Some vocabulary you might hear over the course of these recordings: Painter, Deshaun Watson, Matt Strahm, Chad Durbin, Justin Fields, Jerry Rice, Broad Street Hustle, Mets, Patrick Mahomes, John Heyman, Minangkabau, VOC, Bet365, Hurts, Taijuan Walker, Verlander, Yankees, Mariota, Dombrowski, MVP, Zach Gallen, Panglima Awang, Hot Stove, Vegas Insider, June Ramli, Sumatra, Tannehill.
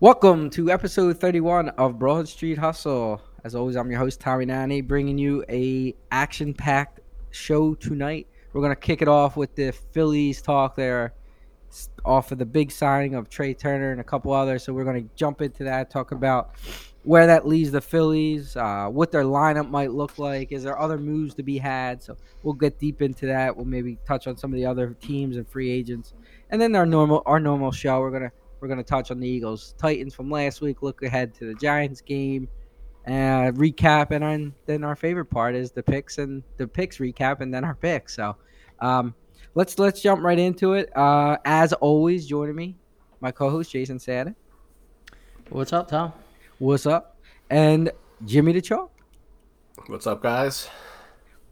Welcome to episode 31 of Broad Street Hustle. As always, I'm your host, Tommy Nani, bringing you a action-packed show tonight. We're going to kick it off with the Phillies talk there off of the big signing of Trey Turner and a couple others. So we're going to jump into that, talk about where that leaves the Phillies, what their lineup might look like. Is there other moves to be had? So we'll get deep into that. We'll maybe touch on some of the other teams and free agents. And then our normal show, we're going to touch on the Eagles, Titans from last week, look ahead to the Giants game, recap, and then our favorite part is the picks recap, and then our picks. So let's jump right into it. As always, joining me, my co-host, Jason Sada. What's up, Tom? What's up? And Jimmy the Chalk. What's up, guys?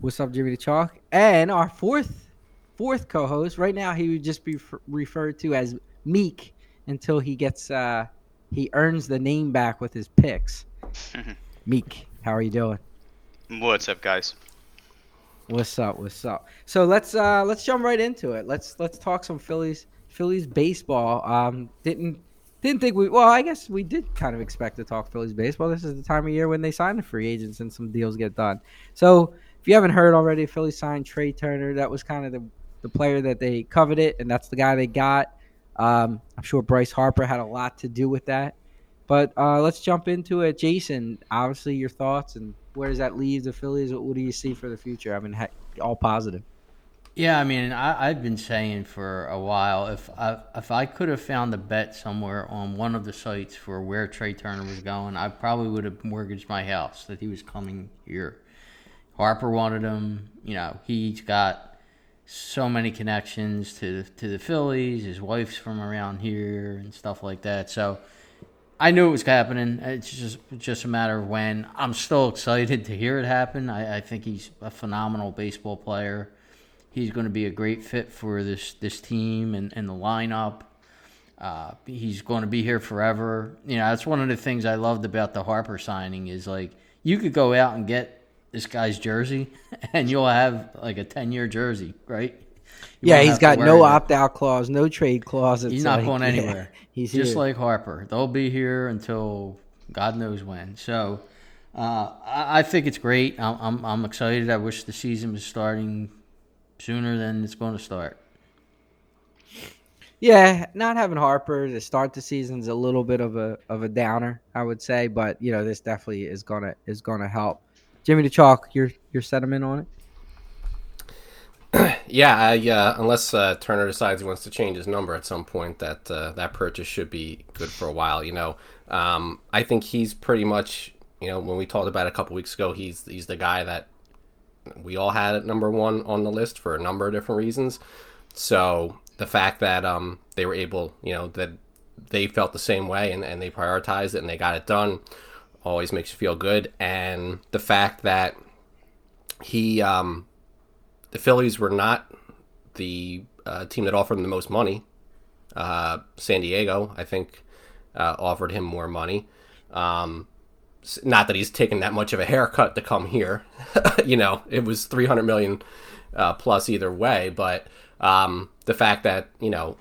What's up, Jimmy the Chalk? And our fourth co-host, right now he would just be referred to as Meek, until he gets he earns the name back with his picks. Meek, how are you doing? What's up, guys? What's up? So let's jump right into it. Let's talk some Phillies baseball. Didn't think we, well, I guess we did kind of expect to talk Phillies baseball. This is the time of year when they sign the free agents and some deals get done. So if you haven't heard already, Phillies signed Trey Turner. That was kind of the player that they coveted, and that's the guy they got. I'm sure Bryce Harper had a lot to do with that, but let's jump into it. Jason, obviously your thoughts, and where does that leave the Phillies? What do you see for the future? I mean, all positive. Yeah, I mean, I've been saying for a while, if I could have found a bet somewhere on one of the sites for where Trey Turner was going, I probably would have mortgaged my house that he was coming here. Harper wanted him. You know, he's got so many connections to the Phillies. His wife's from around here and stuff like that. So I knew it was happening. It's just a matter of when. I'm still excited to hear it happen. I think he's a phenomenal baseball player. He's going to be a great fit for this team and the lineup. He's going to be here forever. You know, that's one of the things I loved about the Harper signing is, like, you could go out and get this guy's jersey, and you'll have like a 10-year jersey, right? He's got no opt-out clause, no trade clause. He's not going anywhere. He's just here. Like Harper. They'll be here until God knows when. So I think it's great. I'm excited. I wish the season was starting sooner than it's going to start. Yeah, not having Harper to start the season's a little bit of a downer, I would say. But you know, this definitely is gonna help. Jimmy the Chalk, your sentiment on it? Yeah, unless Turner decides he wants to change his number at some point, that purchase should be good for a while. You know, I think he's pretty much, you know, when we talked about it a couple weeks ago, he's the guy that we all had at number one on the list for a number of different reasons. So the fact that they were able, you know, that they felt the same way and they prioritized it and they got it done, always makes you feel good. And the fact that the Phillies were not the team that offered him the most money. San Diego, I think, offered him more money. Not that he's taken that much of a haircut to come here. You know, it was $300 million plus either way. But the fact that, you know,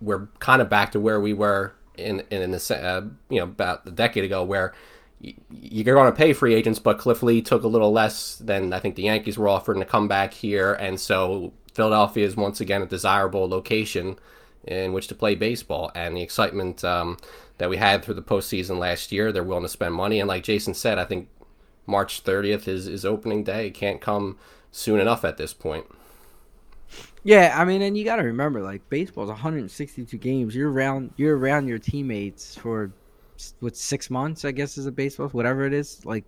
we're kind of back to where we were in the you know, about a decade ago, where you're going to pay free agents, but Cliff Lee took a little less than I think the Yankees were offering to come back here. And so Philadelphia is once again a desirable location in which to play baseball. And the excitement that we had through the postseason last year, they're willing to spend money. And like Jason said, I think March 30th is opening day. It can't come soon enough at this point. Yeah, I mean, and you got to remember, like, baseball is 162 games. You're around your teammates for, 6 months, I guess, is a baseball, whatever it is. Like,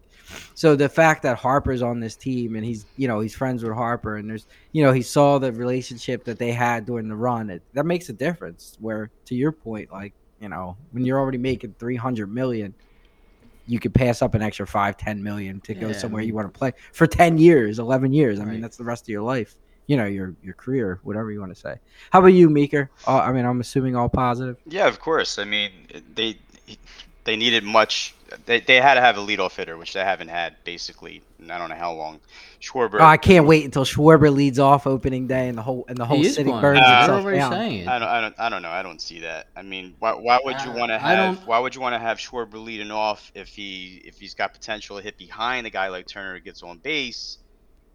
so the fact that Harper's on this team and he's, you know, he's friends with Harper, and there's, you know, he saw the relationship that they had during the run. That makes a difference. Where, to your point, like, you know, when you're already making $300 million, you could pass up an extra $5-10 million to go somewhere you want to play for 10 years, 11 years. I mean, that's the rest of your life. You know, your career, whatever you want to say. How about you, Meeker? I mean, I'm assuming all positive. Yeah, of course. I mean, they needed much. They had to have a leadoff hitter, which they haven't had basically. I don't know how long. Schwarber. Oh, I can't wait until Schwarber leads off opening day, and the whole city burns itself down. I don't know. I don't see that. I mean, why would you want to have? Why would you want to have Schwarber leading off if he's got potential to hit behind a guy like Turner who gets on base,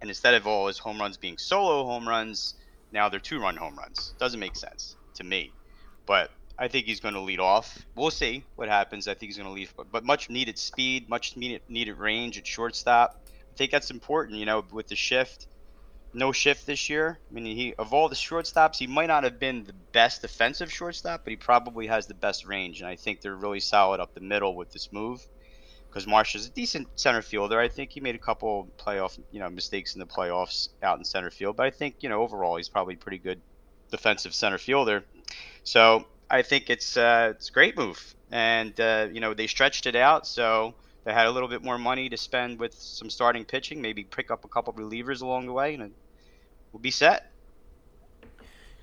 and instead of all his home runs being solo home runs, now they're 2-run home runs. Doesn't make sense to me, but. I think he's going to lead off. We'll see what happens. I think he's going to lead, but much needed speed, much needed range at shortstop. I think that's important, you know, with the shift. No shift this year. I mean, he of all the shortstops, he might not have been the best defensive shortstop, but he probably has the best range, and I think they're really solid up the middle with this move because Marsh is a decent center fielder. I think he made a couple playoff, you know, mistakes in the playoffs out in center field, but I think, you know, overall he's probably a pretty good defensive center fielder. So I think it's a great move, and you know, they stretched it out, so they had a little bit more money to spend with some starting pitching, maybe pick up a couple relievers along the way, and we'll be set.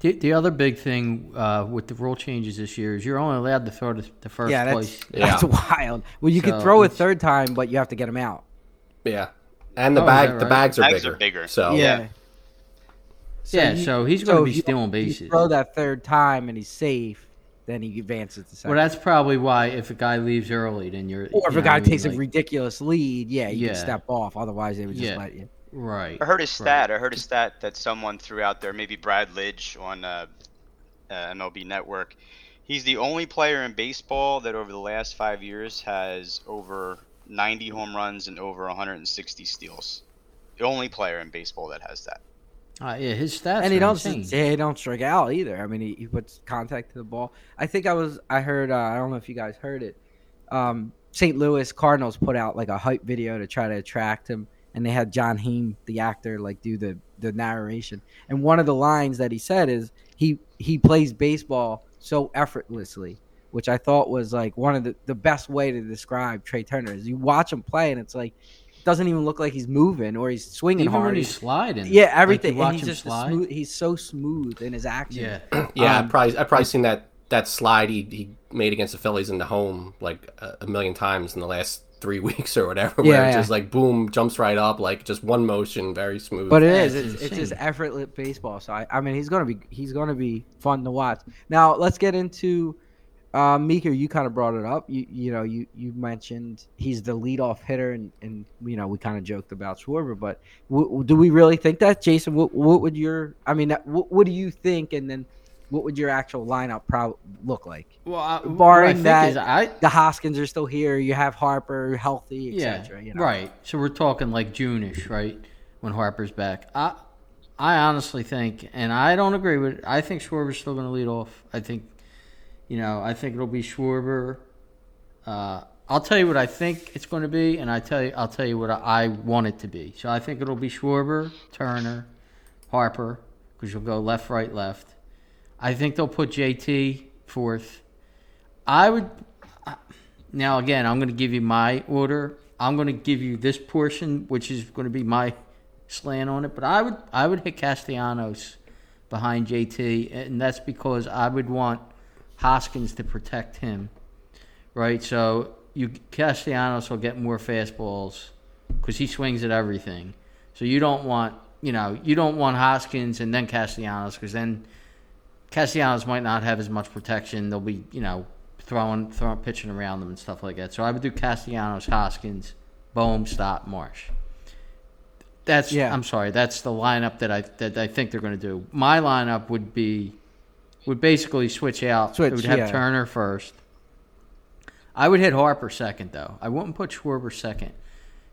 The other big thing with the rule changes this year is you're only allowed to throw the first place. That's wild. Well, you can throw a third time, but you have to get them out. Yeah, and the bags are bigger. So yeah. So he's going to be stealing bases. If you throw that third time and he's safe, then he advances to second. Well, that's probably why if a guy leaves early, then you're... Or if a guy takes a ridiculous lead, you can step off. Otherwise, they would just let you. Right. I heard a stat that someone threw out there, maybe Brad Lidge on MLB Network. He's the only player in baseball that over the last 5 years has over 90 home runs and over 160 steals. The only player in baseball that has that. His stats, and he don't strike out either. I mean, he puts contact to the ball. I think I heard. I don't know if you guys heard it. St. Louis Cardinals put out like a hype video to try to attract him, and they had John Heem, the actor, like do the narration. And one of the lines that he said is he plays baseball so effortlessly, which I thought was like one of the best way to describe Trey Turner. Is you watch him play, and it's like. Doesn't even look like he's moving or he's swinging even hard. Even when he's sliding. Yeah, everything. Like and he's just smooth. He's so smooth in his action. Yeah, I've probably seen that slide he made against the Phillies in the home like a million times in the last 3 weeks or whatever. Where it's just like boom, jumps right up, like just one motion, very smooth. But it's just effortless baseball. So I mean, he's gonna be fun to watch. Now let's get into. Meeker, you kind of brought it up. You mentioned he's the leadoff hitter, and you know we kind of joked about Schwarber, but do we really think that, Jason? What do you think? And then, what would your actual lineup look like? Well, barring the Hoskins are still here, you have Harper healthy, etc. Yeah, you know? Right. So we're talking like June-ish, right? When Harper's back, I honestly think, and I don't agree with it, I think Schwarber's still going to lead off. I think it'll be Schwarber. I'll tell you what I think it's going to be, and I'll tell you what I want it to be. So I think it'll be Schwarber, Turner, Harper, because you'll go left, right, left. I think they'll put JT fourth. Now again, I'm going to give you my order. I'm going to give you this portion, which is going to be my slant on it. But I would hit Castellanos behind JT, and that's because I would want Hoskins to protect him, right? So Castellanos will get more fastballs because he swings at everything. So you don't want Hoskins and then Castellanos, because then Castellanos might not have as much protection. They'll be, you know, throwing pitching around them and stuff like that. So I would do Castellanos, Hoskins, Bohm, Stott, Marsh. That's the lineup that I think they're going to do. My lineup would basically switch out. It would have Turner first. I would hit Harper second, though. I wouldn't put Schwarber second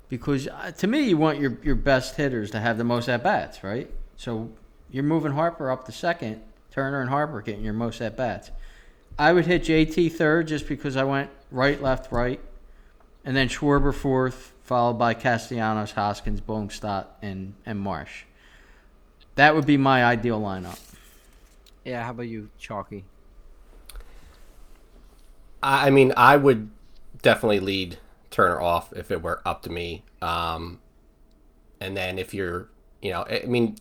because, to me, you want your best hitters to have the most at-bats, right? So you're moving Harper up to second, Turner and Harper getting your most at-bats. I would hit JT third just because I went right, left, right, and then Schwarber fourth, followed by Castellanos, Hoskins, Bohm, Stott, and Marsh. That would be my ideal lineup. Yeah, how about you, Chalky? I mean, I would definitely lead Turner off if it were up to me. And then if you're, you know, I mean,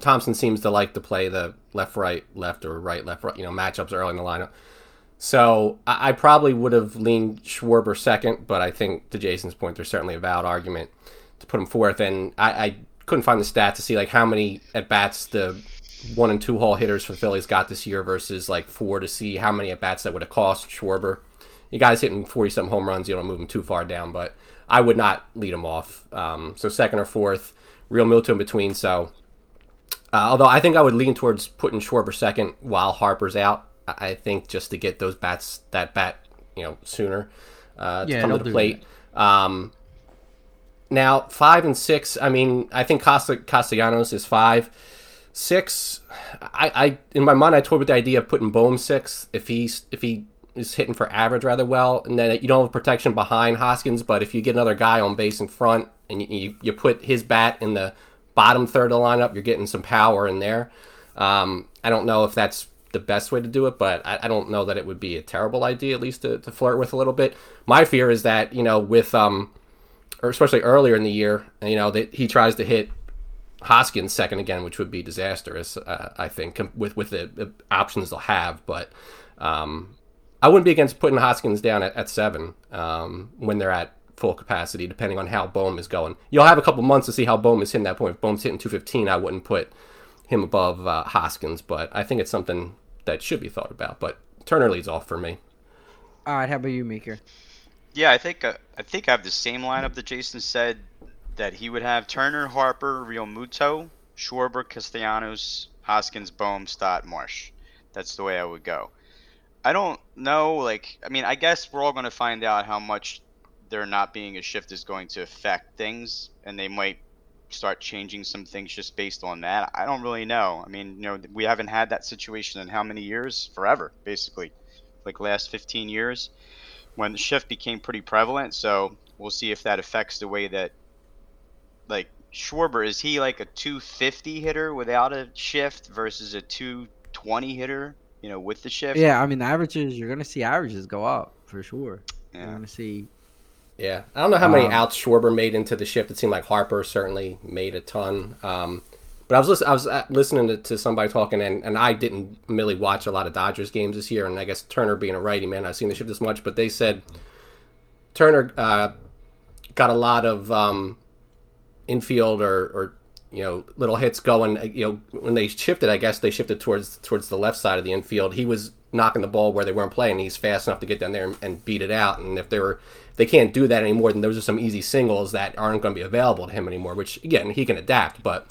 Thompson seems to like to play the left, right, left, or right, left, right, you know, matchups early in the lineup. So I probably would have leaned Schwarber second, but I think to Jason's point, there's certainly a valid argument to put him fourth. And I couldn't find the stats to see like how many at-bats the 1- and 2- hole hitters for the Phillies got this year versus like four, to see how many at-bats that would have cost Schwarber. You guys hitting 40-something home runs, you don't move him too far down, but I would not lead him off. So second or fourth, Realmuto in between. So although I think I would lean towards putting Schwarber second while Harper's out, I think just to get those bats, that bat, you know, sooner to come to the plate. Now 5 and 6, I mean, I think Castellanos is 5. 6, I in my mind I toyed with the idea of putting Bohm 6 if he is hitting for average rather well, and then you don't have protection behind Hoskins, but if you get another guy on base in front and you put his bat in the bottom third of the lineup, you're getting some power in there. I don't know if that's the best way to do it, but I don't know that it would be a terrible idea, at least to flirt with a little bit. My fear is that, you know, with or especially earlier in the year, you know, that he tries to hit Hoskins second again, which would be disastrous, I think, with the options they'll have. But I wouldn't be against putting Hoskins down at 7 when they're at full capacity, depending on how Bohm is going. You'll have a couple months to see how Bohm is hitting that point. If Bohm's hitting 215, I wouldn't put him above Hoskins, but I think it's something that should be thought about. But Turner leads off for me. All right, how about you, Meeker? Yeah, I think I have the same lineup that Jason said, that he would have Turner, Harper, Realmuto, Schwarber, Castellanos, Hoskins, Bohm, Stott, Marsh. That's the way I would go. I don't know, I guess we're all going to find out how much there not being a shift is going to affect things, and they might start changing some things just based on that. I don't really know. I mean, you know, we haven't had that situation in how many years? Forever, basically. Like last 15 years when the shift became pretty prevalent. So we'll see if that affects the way that, like, Schwarber, is he like a 250 hitter without a shift versus a 220 hitter, you know, with the shift? Yeah, I mean, the averages, you're going to see averages go up for sure. Yeah. You're going to see... Yeah, I don't know how many outs Schwarber made into the shift. It seemed like Harper certainly made a ton. But I was listening to somebody talking, and I didn't really watch a lot of Dodgers games this year. And I guess Turner being a righty, man, I've seen the shift this much. But they said Turner got a lot of infield or you know, little hits going. You know, when they shifted, I guess they shifted towards the left side of the infield. He was knocking the ball where they weren't playing. He's fast enough to get down there and beat it out. And if they can't do that anymore, then those are some easy singles that aren't going to be available to him anymore, which, again, he can adapt. But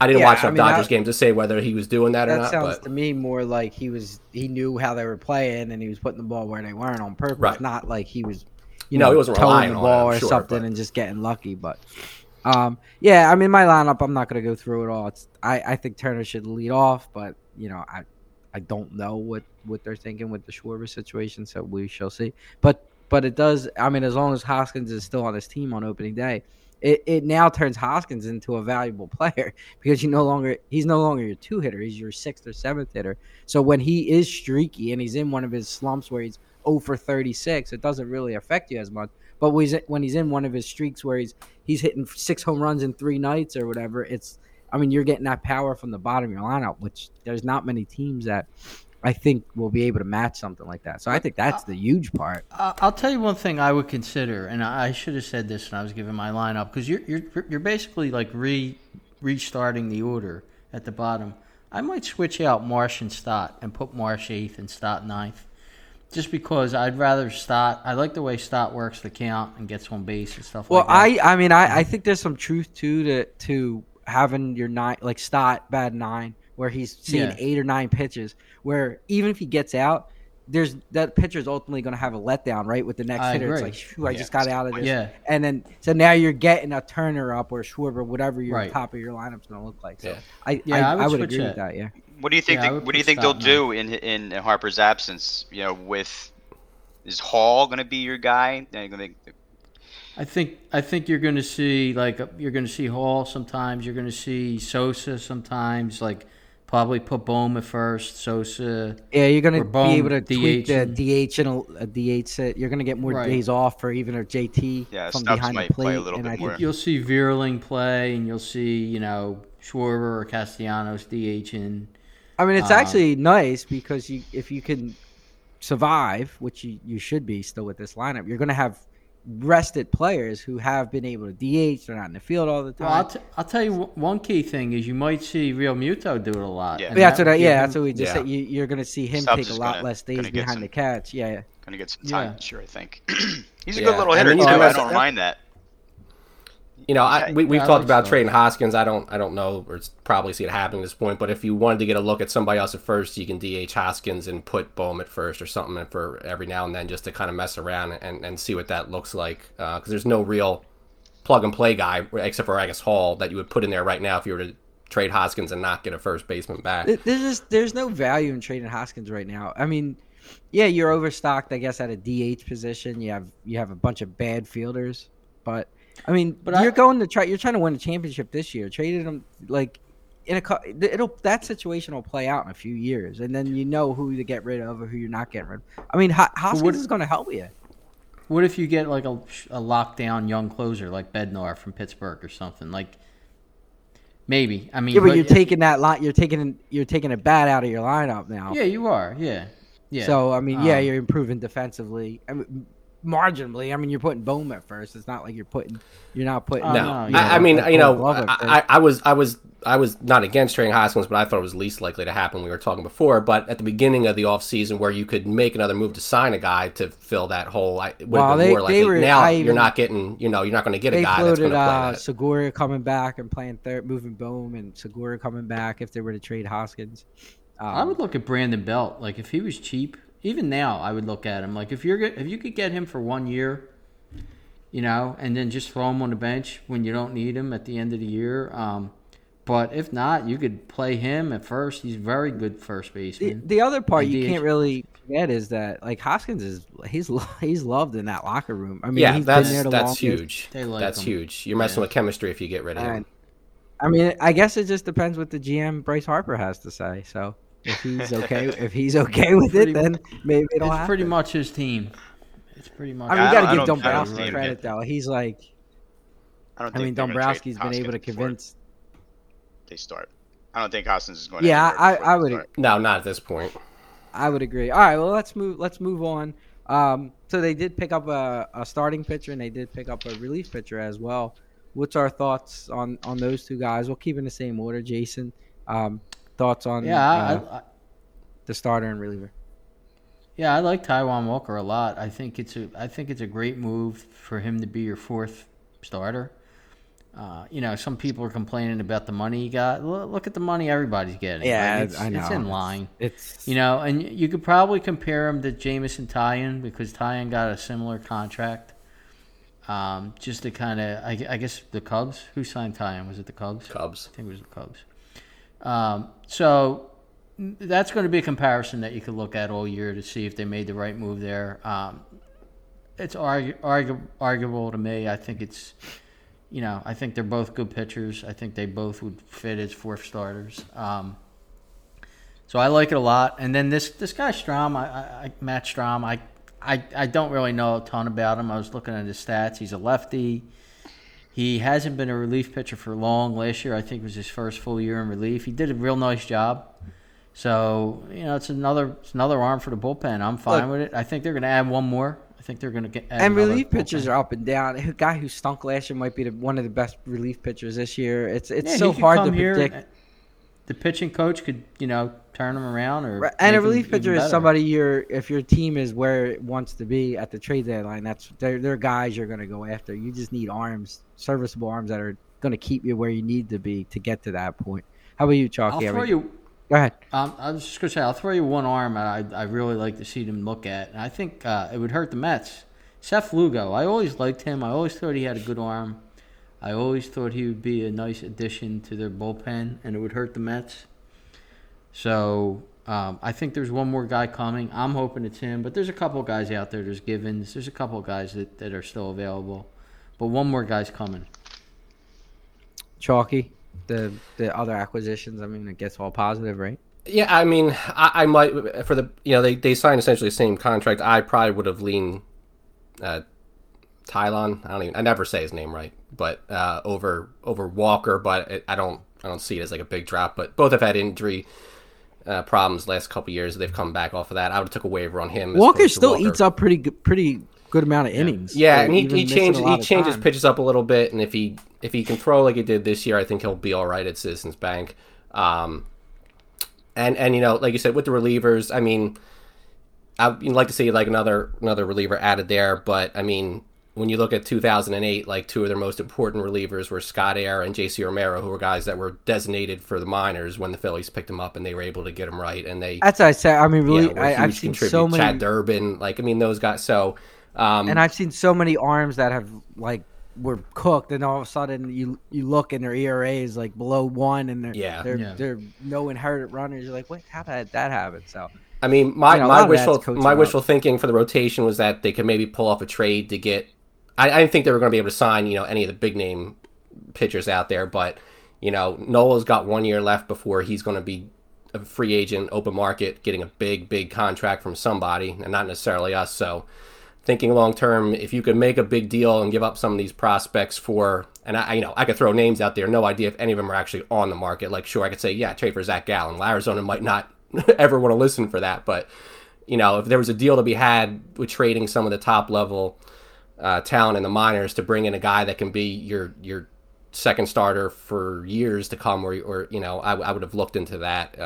I didn't watch enough Dodgers games to say whether he was doing that or not. That sounds to me more like he knew how they were playing and he was putting the ball where they weren't on purpose, right. Not like he was, he wasn't relying on the ball or something and just getting lucky. But, my lineup, I'm not going to go through it all. I think Turner should lead off, but, you know, I don't know what they're thinking with the Schwarber situation, so we shall see. But it does, I mean, as long as Hoskins is still on his team on opening day, it now turns Hoskins into a valuable player because he's no longer your 2 hitter. He's your 6th or 7th hitter. So when he is streaky and he's in one of his slumps where he's 0 for 36, it doesn't really affect you as much. But when he's in one of his streaks where he's hitting 6 home runs in 3 nights or whatever, you're getting that power from the bottom of your lineup, which there's not many teams that I think will be able to match something like that. So I think that's the huge part. I'll tell you one thing I would consider, and I should have said this when I was giving my lineup, because you're basically like restarting the order at the bottom. I might switch out Marsh and Stott and put Marsh 8th and Stott 9th, just because I'd rather Stott. I like the way Stott works the count and gets on base and stuff like that. Well, I think there's some truth too to having your 9, like Stott bad 9, where he's seeing 8 or 9 pitches, where even if he gets out, there's that pitcher's ultimately going to have a letdown, right? With the next hitter, agree. It's like, shoot, I just got out of this. Yeah. And then, so now you're getting a Turner up or Schwarber, whatever your top of your lineup's going to look like. So I would agree with that. Yeah. What do you think? What do you think they'll do in Harper's absence? You know, is Hall going to be your guy? I think you're going to see Hall sometimes. You're going to see Sosa sometimes. Like, probably put Bohm at first, Sosa. Yeah, you're going to be able to tweak the DH and a DH set. You're going to get more days off for even a JT from behind the plate. You'll see Vierling play, and you'll see Schwarber or Castellanos DH in. I mean, it's actually nice because if you can survive, which you should be still with this lineup, you're going to have rested players who have been able to DH. They're not in the field all the time. Well, I'll tell you one key thing is you might see Realmuto do it a lot. Yeah, that's what we just said. You're going to see him Stubbs take a lot less days behind the catch. Yeah, going to get some time this year, I think. He's a good little hitter. I don't mind that. You know, we've talked about trading Hoskins. I don't know, or it's probably see it happen at this point. But if you wanted to get a look at somebody else at first, you can DH Hoskins and put Bohm at first or something for every now and then, just to kind of mess around and see what that looks like. Because there's no real plug and play guy except for I guess Hall that you would put in there right now if you were to trade Hoskins and not get a first baseman back. There's no value in trading Hoskins right now. I mean, yeah, you're overstocked, I guess, at a DH position. You have a bunch of bad fielders, but. I mean, but you're trying to win a championship this year. Traded him like that situation will play out in a few years, and then you know who to get rid of or who you're not getting rid of. I mean, Hoskins is going to help you. What if you get like a lockdown young closer like Bednar from Pittsburgh or something like? Maybe I mean, yeah, but you're taking a bat out of your lineup now. Yeah, you are. Yeah. So I mean, you're improving defensively. I mean, marginally. I mean, you're putting Bohm at first. It's not like you're not putting. No. I was not against trading Hoskins, but I thought it was least likely to happen. We were talking before, but at the beginning of the offseason where you could make another move to sign a guy to fill that hole, you're not going to get a guy that's going to play that. Segura coming back and playing third, moving Bohm and Segura coming back if they were to trade Hoskins. I would look at Brandon Belt. Like if he was cheap. Even now, I would look at him like if you could get him for 1 year, you know, and then just throw him on the bench when you don't need him at the end of the year. But if not, you could play him at first. He's very good first baseman. The other part you can't really forget is that like Hoskins is he's loved in that locker room. I mean, that's huge. That's huge. You're messing with chemistry if you get rid of him. I mean, I guess it just depends what the GM Bryce Harper has to say. So. If he's okay with it, then maybe it'll happen. It's pretty much his team. It's pretty much. I mean, you got to give Dombrowski credit though. He's like, Dombrowski's been able to convince. They start. I don't think Hoskins is going. Yeah, I would. No, not at this point. I would agree. All right, well, let's move on. So they did pick up a starting pitcher and they did pick up a relief pitcher as well. What's our thoughts on those two guys? We'll keep in the same order, Jason. Thoughts on the starter and reliever? Yeah, I like Taijuan Walker a lot. I think it's a great move for him to be your fourth starter. You know, some people are complaining about the money he got. Look at the money everybody's getting. Yeah, like I know. It's in line. It's you know, and you could probably compare him to Jamison Taillon because Taillon got a similar contract. Just to kind of, I guess the Cubs. Who signed Taillon? Was it the Cubs? I think it was the Cubs. So that's going to be a comparison that you could look at all year to see if they made the right move there. It's arguable to me. I think it's, you know, I think they're both good pitchers. I think they both would fit as fourth starters. So I like it a lot. And then this guy Strahm, Matt Strahm, I don't really know a ton about him. I was looking at his stats. He's a lefty. He hasn't been a relief pitcher for long. Last year, I think, was his first full year in relief. He did a real nice job. So, you know, it's another arm for the bullpen. I'm fine with it. I think they're going to add one more. I think they're going to get add And relief pitchers are up and down. A guy who stunk last year might be one of the best relief pitchers this year. It's so hard to predict. The pitching coach could, you know, turn them around. And a relief pitcher is somebody if your team is where it wants to be at the trade deadline, they're guys you're going to go after. You just need arms, serviceable arms that are going to keep you where you need to be to get to that point. How about you, Chalky? Go ahead. I was just going to say, I'll throw you one arm I really like to see them look at. And I think it would hurt the Mets. Seth Lugo, I always liked him. I always thought he had a good arm. I always thought he would be a nice addition to their bullpen, and it would hurt the Mets. So I think there's one more guy coming. I'm hoping it's him, but there's a couple guys out there. There's Givens. There's a couple guys that are still available, but one more guy's coming. Chalky, the other acquisitions, I mean, it gets all positive, right? Yeah, I mean, I might for the they signed essentially the same contract. I probably would have leaned Taillon. I never say his name right. But over Walker, but I don't see it as like a big drop. But both have had injury problems the last couple years. They've come back off of that. I would have took a waiver on him. Walker still eats up pretty good amount of innings. Yeah, and he changes pitches up a little bit, and if he can throw like he did this year, I think he'll be all right at Citizens Bank. And you know, like you said, with the relievers, I mean, I'd like to see like another reliever added there, but I mean, when you look at 2008, like two of their most important relievers were Scott Air and J.C. Romero, who were guys that were designated for the minors when the Phillies picked them up, and they were able to get them right. And they, that's what I said. I mean, really, you know, I've seen so many. Chad Durbin, like, I mean, those guys. So, and I've seen so many arms that have like were cooked, and all of a sudden you look and their ERA is like below one, and they're no inherited runners. You're like, wait, how did that happen? So. I mean, my wishful thinking for the rotation was that they could maybe pull off a trade to get. I didn't think they were going to be able to sign, you know, any of the big name pitchers out there, but you know, Nola's got 1 year left before he's going to be a free agent, open market, getting a big contract from somebody, and not necessarily us. So, thinking long term, if you could make a big deal and give up some of these prospects for, and I could throw names out there, no idea if any of them are actually on the market. Like, sure, I could say, yeah, trade for Zach Gallen. Arizona might not ever want to listen for that, but you know, if there was a deal to be had with trading some of the top level talent in the minors to bring in a guy that can be your second starter for years to come, or you know, I would have looked into that,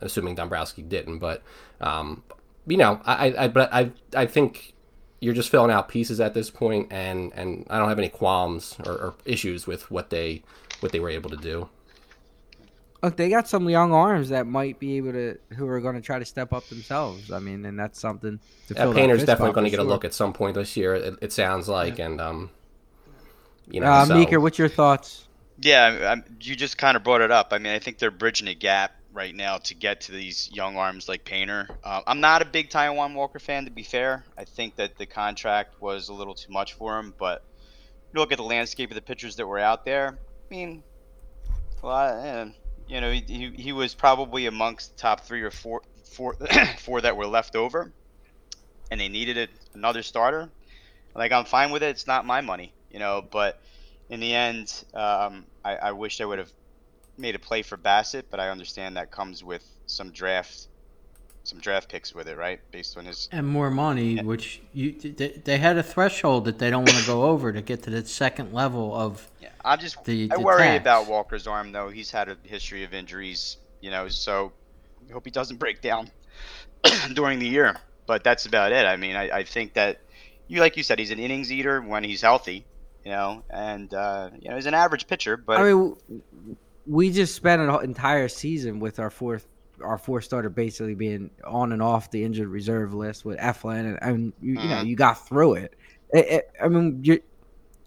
assuming Dombrowski didn't. But you know, I think you're just filling out pieces at this point, and I don't have any qualms or issues with what they were able to do. Look, they got some young arms that might be able to, who are going to try to step up themselves. I mean, and that's something to fill. Painter's definitely going to get a look at some point this year, it sounds like. Yeah. And, you know, Meeker, what's your thoughts? Yeah, you just kind of brought it up. I mean, I think they're bridging a gap right now to get to these young arms like Painter. I'm not a big Taijuan Walker fan, to be fair. I think that the contract was a little too much for him, but you look at the landscape of the pitchers that were out there. I mean, a lot of. You know, he was probably amongst the top three or four that were left over, and they needed another starter. Like, I'm fine with it. It's not my money, you know. But in the end, I wish I would have made a play for Bassett, but I understand that comes with some draft picks with it, right? Based on his and more money, which they had a threshold that they don't want to go over to get to the second level of. I'm just I worry about Walker's arm, though. He's had a history of injuries, you know, so I hope he doesn't break down during the year. But that's about it. I mean, I think that, like you said, he's an innings eater when he's healthy, you know, and, you know, he's an average pitcher. But I mean, we just spent an entire season with our fourth starter basically being on and off the injured reserve list with Eflin, and you know, you got through it. I mean,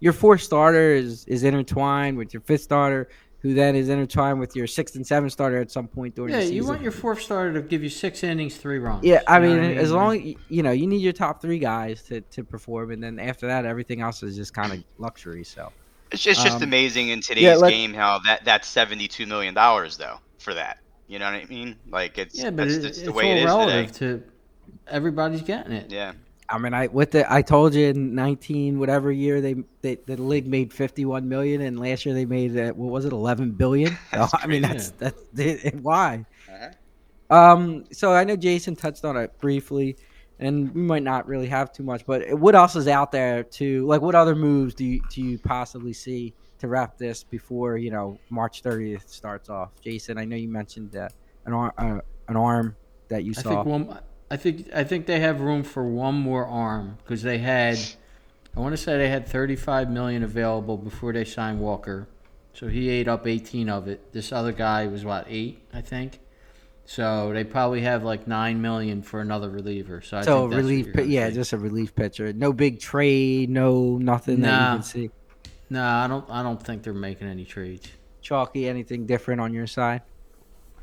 your fourth starter is intertwined with your fifth starter, who then is intertwined with your sixth and seventh starter at some point during the season. Yeah, you want your fourth starter to give you 6 innings, 3 runs. Yeah, I mean, as long, you know, you need your top 3 guys to perform, and then after that, everything else is just kind of luxury. So it's just amazing in today's game how that's $72 million, though, for that. You know what I mean? Like, it's the way it is relative today. To everybody's getting it. Yeah. I mean, I told you in 19 whatever year they the league made $51 million, and last year they made $11 billion. I mean, that's why. Uh-huh. So I know Jason touched on it briefly, and we might not really have too much, but what else is out there to like? What other moves do you possibly see to wrap this before, you know, March 30th starts off? Jason, I know you mentioned that an arm that you saw. I think they have room for one more arm because they had, I want to say they had $35 million available before they signed Walker. So he ate up 18 of it. This other guy was, what, 8, I think? So they probably have like $9 million for another reliever. So I think that's relief, just a relief pitcher. No big trade, no nothing that you can see. No, I don't think they're making any trades. Chalky, anything different on your side?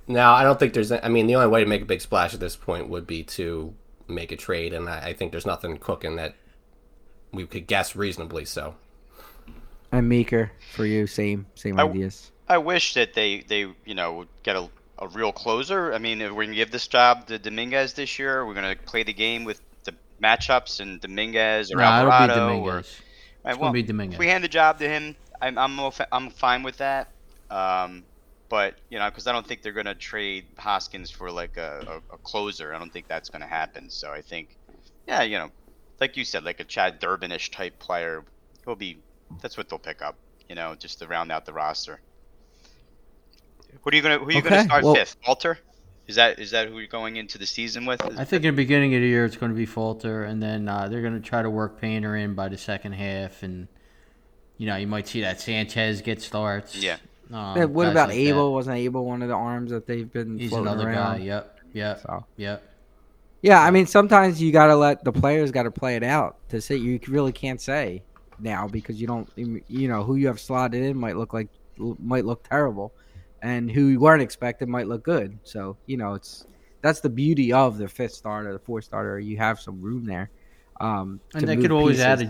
No, I don't think there's. I mean, the only way to make a big splash at this point would be to make a trade, and I think there's nothing cooking that we could guess reasonably. So, I'm Meeker for you. Same ideas. I wish that they you know would get a real closer. I mean, if we're gonna give this job to Dominguez this year, we're gonna play the game with the matchups and Dominguez or Alvarado. It'll be Dominguez. It's gonna be Dominguez. If we hand the job to him, I'm fine with that. But, you know, because I don't think they're going to trade Hoskins for, like, a closer. I don't think that's going to happen. So I think, yeah, you know, like you said, like a Chad Durbin-ish type player will be – that's what they'll pick up, you know, just to round out the roster. Who are you going to start fifth? Walter? Is that who you're going into the season with? I think in the beginning of the year it's going to be Falter, and then they're going to try to work Painter in by the second half, and you know you might see that Sanchez get starts. Yeah. What about like Abel? That. Wasn't Abel one of the arms that they've been? He's another around? Guy. Yep. So. Yep. Yeah, I mean sometimes you got to let the players got to play it out to say you really can't say now because you don't you know who you have slotted in might look terrible. And who you weren't expecting might look good. So, you know, that's the beauty of the fifth starter, the fourth starter. You have some room there. And they could always add a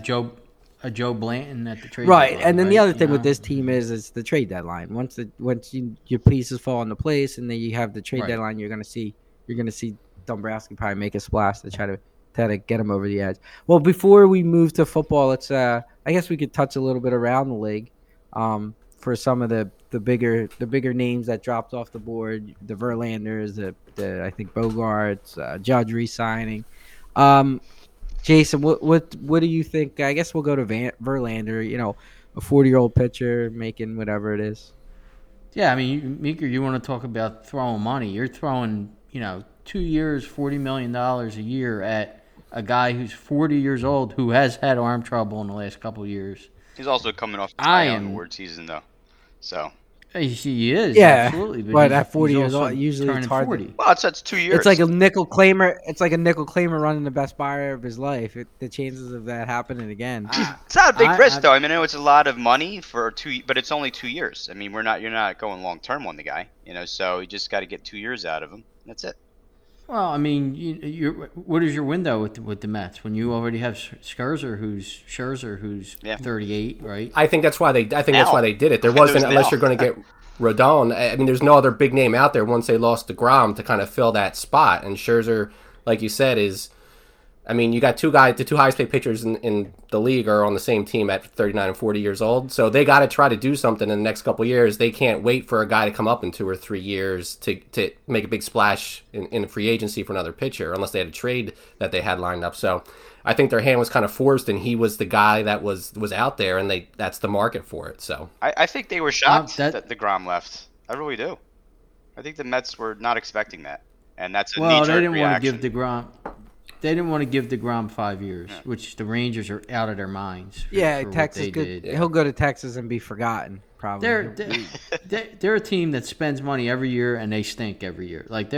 Joe Blanton at the trade deadline. Right, and then the other thing with this team is the trade deadline. Once your pieces fall into place and then you have the trade deadline, you're gonna see Dombrowski probably make a splash to try to get him over the edge. Well, before we move to football, let's I guess we could touch a little bit around the league. For some of the bigger names that dropped off the board, the Verlanders, the I think Bogarts, Judge re-signing. Jason, what do you think? I guess we'll go to Verlander. You know, a 40-year-old pitcher making whatever it is. Yeah, I mean, Meeker, you want to talk about throwing money? You're throwing, you know, 2 years, $40 million a year at a guy who's 40 years old who has had arm trouble in the last couple of years. He's also coming off the Taillon award season, though. So he is, absolutely. But at 40 years old, usually it's hard. 40. Well, that's 2 years. It's like a nickel claimer. It's like a nickel claimer running the best buyer of his life. The chances of that happening again. It's not a big risk, though. I mean, I know it's a lot of money for 2, but it's only 2 years. I mean, you're not going long term on the guy, you know. So you just got to get 2 years out of him. That's it. Well, I mean, what is your window with the Mets when you already have Scherzer, who's 38, right? I think that's why they did it. There wasn't unless you're going to get Rodon. I mean, there's no other big name out there once they lost DeGrom to kind of fill that spot. And Scherzer, like you said, is. I mean, you got two guys. The two highest paid pitchers in the league are on the same team at 39 and 40 years old. So they got to try to do something in the next couple of years. They can't wait for a guy to come up in 2 or 3 years to make a big splash in free agency for another pitcher, unless they had a trade that they had lined up. So I think their hand was kind of forced, and he was the guy that was out there, and that's the market for it. So I think they were shocked that DeGrom left. I really do. I think the Mets were not expecting that, and that's a knee-jerk reaction. Well, they didn't want to give DeGrom. They didn't want to give DeGrom 5 years, which the Rangers are out of their minds. For Texas. He'll go to Texas and be forgotten, probably. They're a team that spends money every year and they stink every year. Like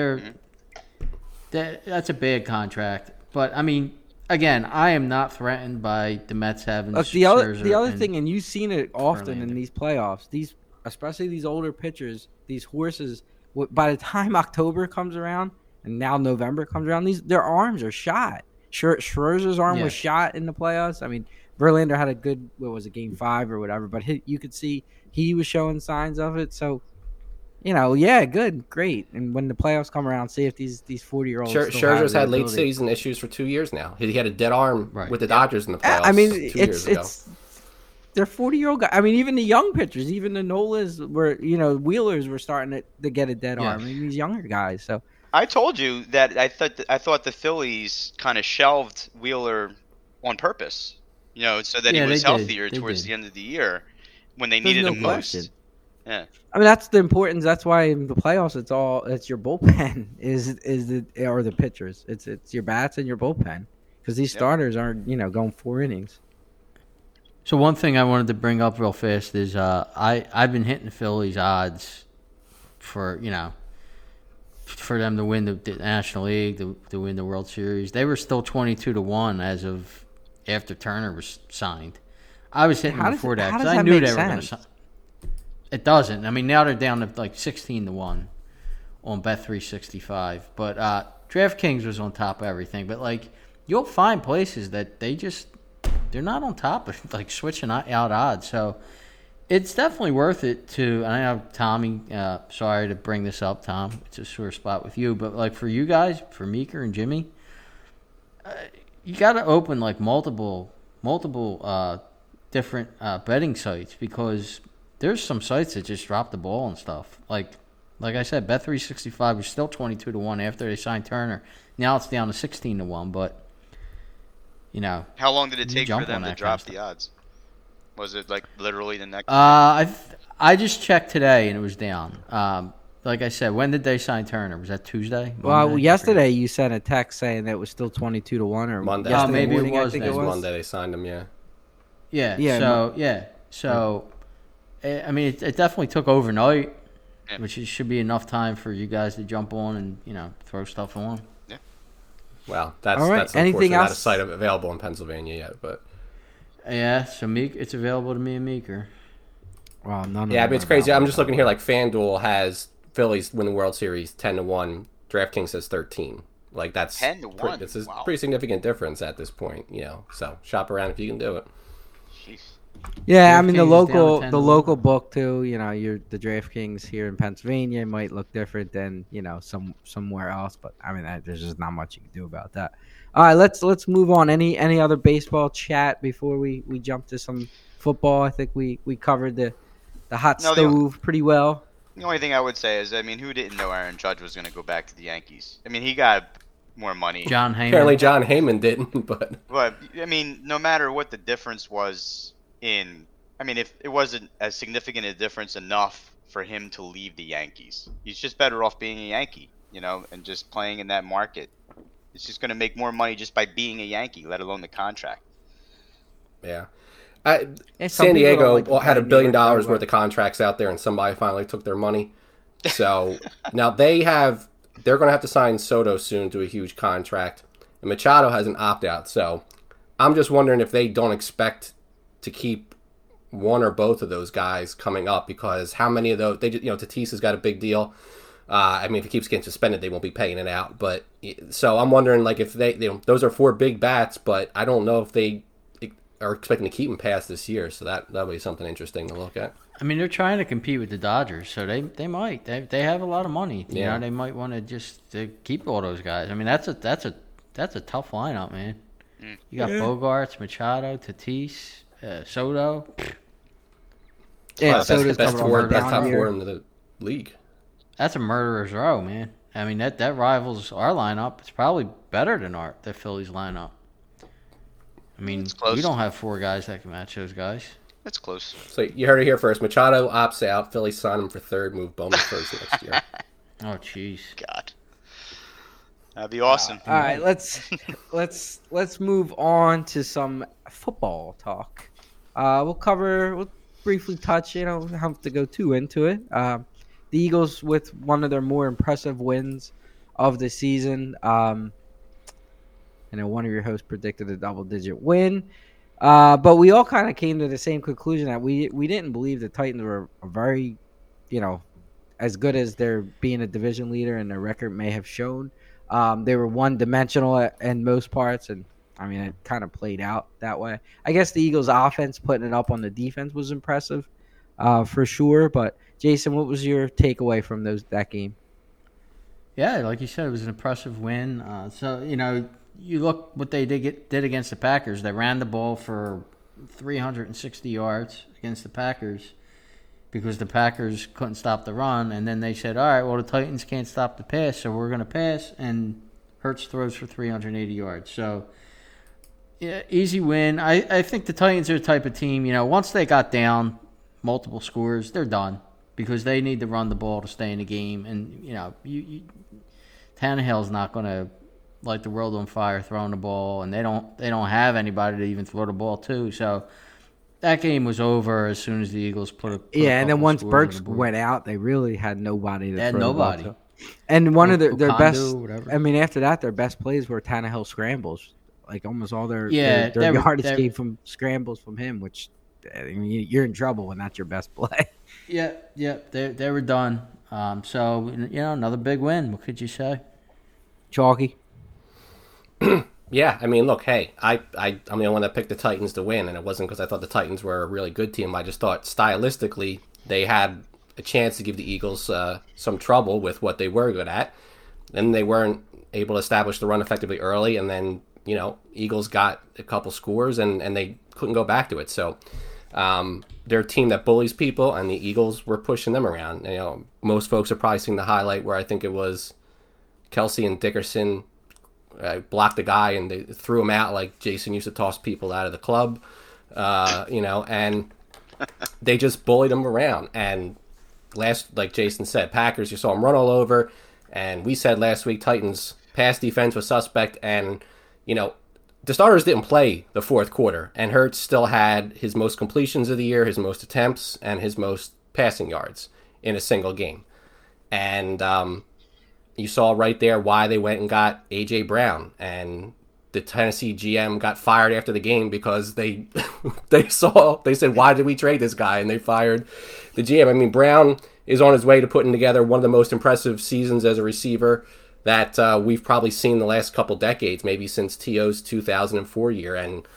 that's a bad contract. But I mean, again, I am not threatened by the Mets having. Look, the other thing, and you've seen it often in these playoffs. These, especially these older pitchers, these horses. By the time October comes around. And now November comes around. Their arms are shot. Scherzer's arm was shot in the playoffs. I mean, Verlander had a good, game 5 or whatever. But you could see he was showing signs of it. So, you know, great. And when the playoffs come around, see if these 40-year-olds. Scherzer's had late season issues for 2 years now. He had a dead arm with the Dodgers in the playoffs. I mean, 2 years ago. They're 40-year-old guys. I mean, even the young pitchers, even the Nolas Wheelers were starting to get a dead arm. I mean, these younger guys. So. I told you that I thought the Phillies kind of shelved Wheeler on purpose, you know, so that he was healthier towards the end of the year when they needed him most. Yeah, I mean that's the importance. That's why in the playoffs, it's your bullpen or the pitchers. It's your bats and your bullpen because these starters aren't going 4 innings. So one thing I wanted to bring up real fast is I've been hitting the Phillies odds for for them to win the National League, to win the World Series. They were still 22-1 as of after Turner was signed. I was hitting before that because I knew they were going to sign. It doesn't. I mean, now they're down to like 16-1 on Bet365. But DraftKings was on top of everything. But like, you'll find places that they're not on top of like switching out odds. So. It's definitely worth it to. I know Tommy. Sorry to bring this up, Tom. It's a sore spot with you, but like for you guys, for Meeker and Jimmy, you got to open like multiple different betting sites because there's some sites that just drop the ball and stuff. Like I said, Bet365 was still 22-1 after they signed Turner. Now it's down to 16-1, but, you know. How long did it take for them to drop the odds? Was it, like, literally the next I just checked today, and it was down. Like I said, when did they sign Turner? Was that Tuesday? Well, yesterday you sent a text saying that it was still 22-1 or Monday. Oh, maybe morning, it was Monday they signed him, yeah. Yeah. So, I mean, it definitely took overnight, which should be enough time for you guys to jump on and, you know, throw stuff on. Yeah. Well, that's unfortunately not a site available in Pennsylvania yet, but. Yeah, so it's available to me and Meeker. Well, I mean, it's crazy. I'm just looking here, like, FanDuel has Phillies win the World Series 10-1. DraftKings says 13. Like, that's 10-1. It's a pretty significant difference at this point, you know. So shop around if you can do it. Jeez. Yeah, I mean, the local book too. You know, the DraftKings here in Pennsylvania might look different than, you know, somewhere else. But I mean, there's just not much you can do about that. All right, let's move on. Any other baseball chat before we jump to some football? I think we covered the hot stove pretty well. The only thing I would say is, I mean, who didn't know Aaron Judge was going to go back to the Yankees? I mean, he got more money. John Heyman. Apparently John Heyman didn't, but I mean, no matter what the difference was if it wasn't as significant a difference enough for him to leave the Yankees, he's just better off being a Yankee, you know, and just playing in that market. It's just going to make more money just by being a Yankee, let alone the contract. Yeah. San Diego had $1 billion worth of contracts out there, and somebody finally took their money. So now they're going to have to sign Soto soon to a huge contract, and Machado has an opt-out. So I'm just wondering if they don't expect to keep one or both of those guys coming up, because how many of those Tatis has got a big deal. I mean, if he keeps getting suspended, they won't be paying it out. But so I'm wondering, like, if they those are four big bats, but I don't know if they are expecting to keep him past this year, so that'll be something interesting to look at. I mean, they're trying to compete with the Dodgers, so they might. They have a lot of money. You know, they might want to just keep all those guys. I mean, that's a tough lineup, man. You got Bogarts, Machado, Tatis, Soto. Yeah, Soto's the top four in the league. That's a murderer's row, man. I mean, that rivals our lineup. It's probably better than the Phillies lineup. I mean, we don't have four guys that can match those guys. That's close. So you heard it here first. Machado opts out. Phillies sign him for third. Move Bohm to first next year. Oh, jeez. God, that'd be awesome. All right, let's move on to some football talk. We'll briefly touch. You know, don't have to go too into it. The Eagles with one of their more impressive wins of the season. And one of your hosts predicted a double-digit win. But we all kind of came to the same conclusion that we didn't believe the Titans were very, you know, as good as they're being a division leader and their record may have shown. They were one-dimensional in most parts, and, I mean, it kind of played out that way. I guess the Eagles' offense putting it up on the defense was impressive for sure. But, Jason, what was your takeaway from that game? Yeah, like you said, it was an impressive win. So, you know, you look what they did against the Packers. They ran the ball for 360 yards against the Packers because the Packers couldn't stop the run. And then they said, all right, well, the Titans can't stop the pass, so we're going to pass. And Hurts throws for 380 yards. So, yeah, easy win. I think the Titans are the type of team, you know, once they got down multiple scores, they're done because they need to run the ball to stay in the game. And, you know, Tannehill's not going to light the world on fire throwing the ball, and they don't have anybody to even throw the ball to. So that game was over as soon as the Eagles put and then once Burks went out, they really had nobody to throw the ball to. And one of their best, whatever. I mean, after that, their best plays were Tannehill scrambles. Like almost all their yardage came from scrambles from him, which, I mean, you're in trouble when that's your best play. Yeah, they were done. So, you know, another big win. What could you say? Chalky. Yeah, I mean, look, hey, I'm the only one that picked the Titans to win, and it wasn't because I thought the Titans were a really good team. I just thought stylistically they had a chance to give the Eagles some trouble with what they were good at, and they weren't able to establish the run effectively early, and then, you know, Eagles got a couple scores, and they couldn't go back to it. So They're a team that bullies people, and the Eagles were pushing them around. You know, most folks are probably seeing the highlight where I think it was Kelsey and Dickerson blocked a guy and they threw him out like Jason used to toss people out of the club, you know, and they just bullied him around. And last, like Jason said, Packers, you saw him run all over. And we said last week, Titans pass defense was suspect. And, you know, the starters didn't play the fourth quarter, and Hurts still had his most completions of the year, his most attempts, and his most passing yards in a single game. And you saw right there why they went and got A.J. Brown, and the Tennessee GM got fired after the game because they they said, why did we trade this guy? And they fired the GM. I mean, Brown is on his way to putting together one of the most impressive seasons as a receiver that we've probably seen the last couple decades, maybe since TO's 2004 year. And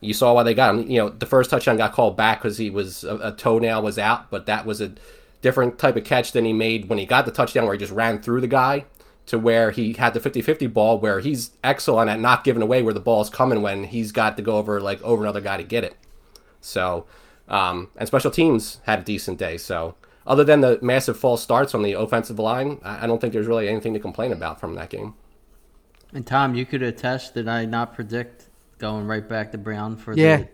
you saw why they got him. You know, the first touchdown got called back because he was a toenail was out, but that was a different type of catch than he made when he got the touchdown, where he just ran through the guy to where he had the 50-50 ball, where he's excellent at not giving away where the ball's coming when he's got to go over like over another guy to get it. So, and special teams had a decent day. So, other than the massive false starts on the offensive line, I don't think there's really anything to complain about from that game. And Tom, you could attest that I not predict going right back to Brown for the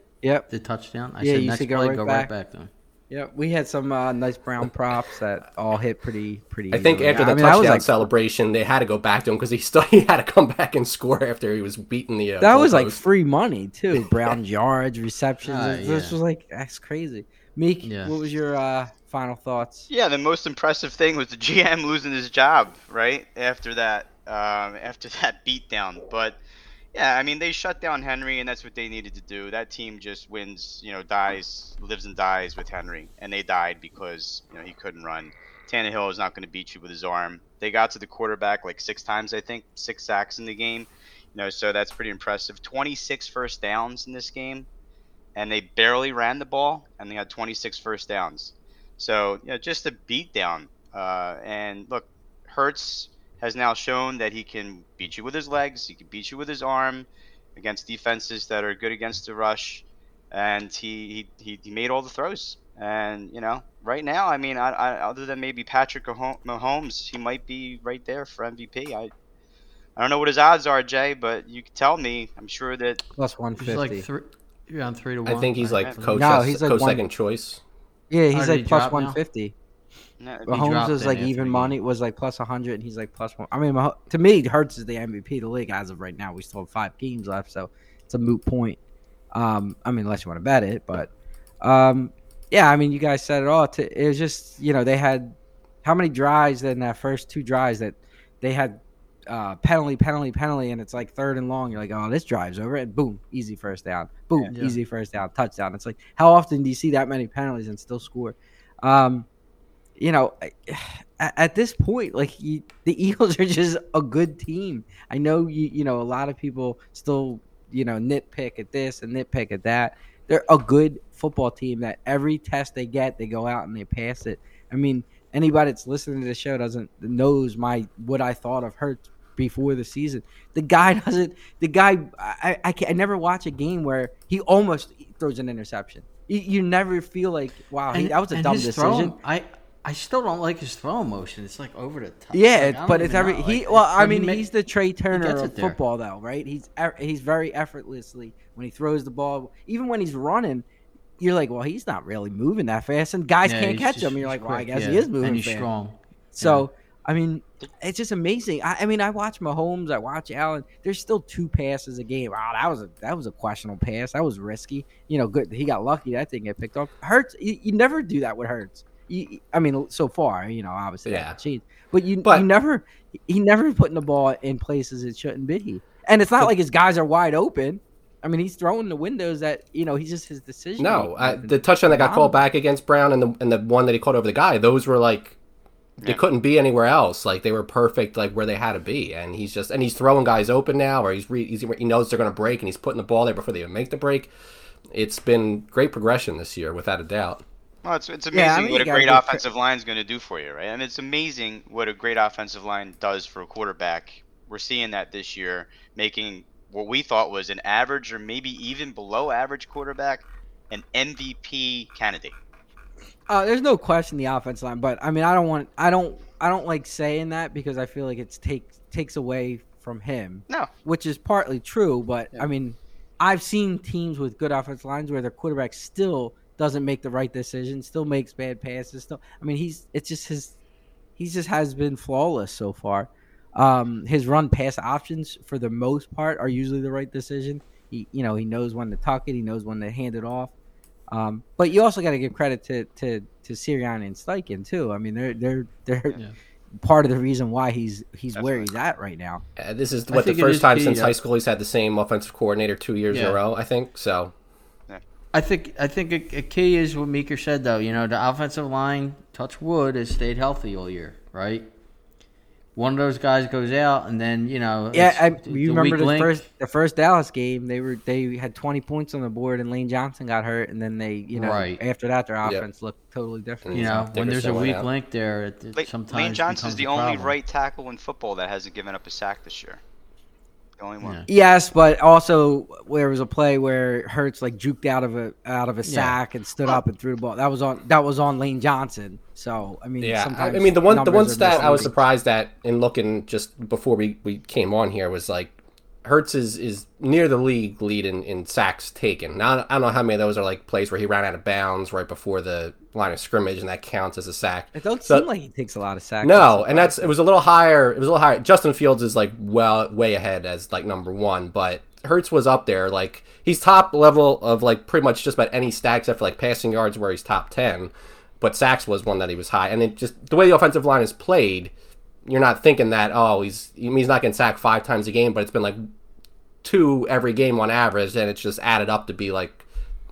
touchdown. I said next play, go right back to him. Yeah, we had some nice Brown props that all hit pretty. I think after the touchdown celebration, they had to go back to him because he had to come back and score after he was beating the. That was like free money too. Brown's yards, receptions. This was like, that's crazy. Meek, what was your final thoughts? Yeah, the most impressive thing was the GM losing his job right after that beatdown, but. Yeah, I mean, they shut down Henry, and that's what they needed to do. That team just wins, you know, lives and dies with Henry, and they died because, you know, he couldn't run. Tannehill is not going to beat you with his arm. They got to the quarterback like six times, I think, six sacks in the game. You know, so that's pretty impressive. 26 first downs in this game, and they barely ran the ball, and they had 26 first downs. So, you know, just a beatdown. And look, Hurts has now shown that he can beat you with his legs, he can beat you with his arm against defenses that are good against the rush, and he made all the throws. And, you know, right now, I mean, I other than maybe Patrick Mahomes, he might be right there for MVP. I don't know what his odds are, Jay, but you can tell me. I'm sure that +150. Like you're on 3-1. I think he's like second choice. Yeah, he's like +150. No, Mahomes was like even money, was like +100, and he's like +1. I mean, to me, Hurts is the MVP of the league as of right now. We still have 5 games left, so it's a moot point. I mean, unless you want to bet it, but yeah, I mean, you guys said it all. It was just, you know, they had how many drives in that first 2 drives that they had penalty, and it's like 3rd and long. You're like, oh, this drive's over, and boom, easy first down. Boom, easy first down, touchdown. It's like, how often do you see that many penalties and still score? You know, at this point, like the Eagles are just a good team. I know, you know, a lot of people still, you know, nitpick at this and nitpick at that. They're a good football team that every test they get, they go out and they pass it. I mean, anybody that's listening to the show knows what I thought of Hurts before the season. I never watch a game where he almost throws an interception. You never feel like, wow, that was a dumb decision. I still don't like his throw motion. It's like over the top. Yeah, like, but it's every – he's the Trey Turner of football though, right? He's very effortlessly when he throws the ball. Even when he's running, you're like, well, he's not really moving that fast, and guys can't catch him. And you're like, well, I guess he is moving fast. And he's strong. So, I mean, it's just amazing. I mean, I watch Mahomes. I watch Allen. There's still 2 passes a game. Wow, that was a questionable pass. That was risky. You know, good. He got lucky. That thing got picked up. Hurts, you never do that with Hurts. I mean, so far, you know, obviously that's a cheat, but he never putting the ball in places it shouldn't be, and it's not like his guys are wide open. I mean, he's throwing the windows that, you know, he's just his decision. No, the touchdown that got called back against Brown and the one that he called over the guy, those were like they couldn't be anywhere else. Like they were perfect, like where they had to be, and he's throwing guys open now, or he knows they're going to break, and he's putting the ball there before they even make the break. It's been great progression this year, without a doubt. Well, it's amazing what a great offensive line is going to do for you, right? I mean, it's amazing what a great offensive line does for a quarterback. We're seeing that this year, making what we thought was an average or maybe even below average quarterback an MVP candidate? There's no question the offense line, but I mean, I don't like saying that because I feel like it takes away from him. No, which is partly true, but yeah. I mean, I've seen teams with good offensive lines where their quarterback still doesn't make the right decision, still makes bad passes. He just has been flawless so far. His run pass options for the most part are usually the right decision. He knows when to tuck it, he knows when to hand it off. But you also got to give credit to Sirianni and Steichen too. I mean, they're part of the reason why he's where he's at right now. This is the first time since high school he's had the same offensive coordinator 2 years in a row, I think. So, yeah. I think a key is what Meeker said though. You know, the offensive line, touch wood, has stayed healthy all year, right? One of those guys goes out, and then you remember the first Dallas game? They had 20 points on the board, and Lane Johnson got hurt, and then after that their offense looked totally different. When there's a weak link there, it sometimes Lane Johnson's the only right tackle in football that hasn't given up a sack this year. The only one. Yeah. Yes, but also there was a play where Hurts juked out of a sack and stood up and threw the ball. That was on Lane Johnson. So I mean, sometimes the one stat I was surprised at in looking just before we came on here was Hurts is near the league lead in sacks taken. Now I don't know how many of those are plays where he ran out of bounds right before the line of scrimmage, and that counts as a sack. It don't seem like he takes a lot of sacks. No, and it was a little higher. Justin Fields is way ahead as number one, but Hurts was up there. He's top level of pretty much just about any stat except for passing yards where he's top 10. But sacks was one that he was high, and it just the way the offensive line is played, you're not thinking that he's not getting sacked 5 times a game, but it's been 2 every game on average, and it's just added up to be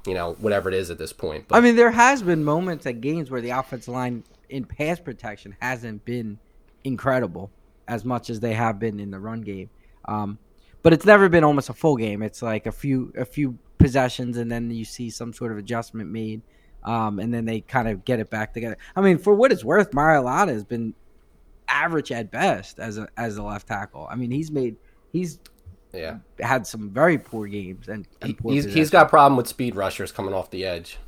whatever it is at this point. But, I mean, there has been moments at games where the offensive line in pass protection hasn't been incredible as much as they have been in the run game, but it's never been almost a full game. It's a few possessions, and then you see some sort of adjustment made. And then they kind of get it back together. I mean, for what it's worth, Mariota has been average at best as a left tackle. I mean, he's had some very poor games and poor he's got a problem with speed rushers coming off the edge.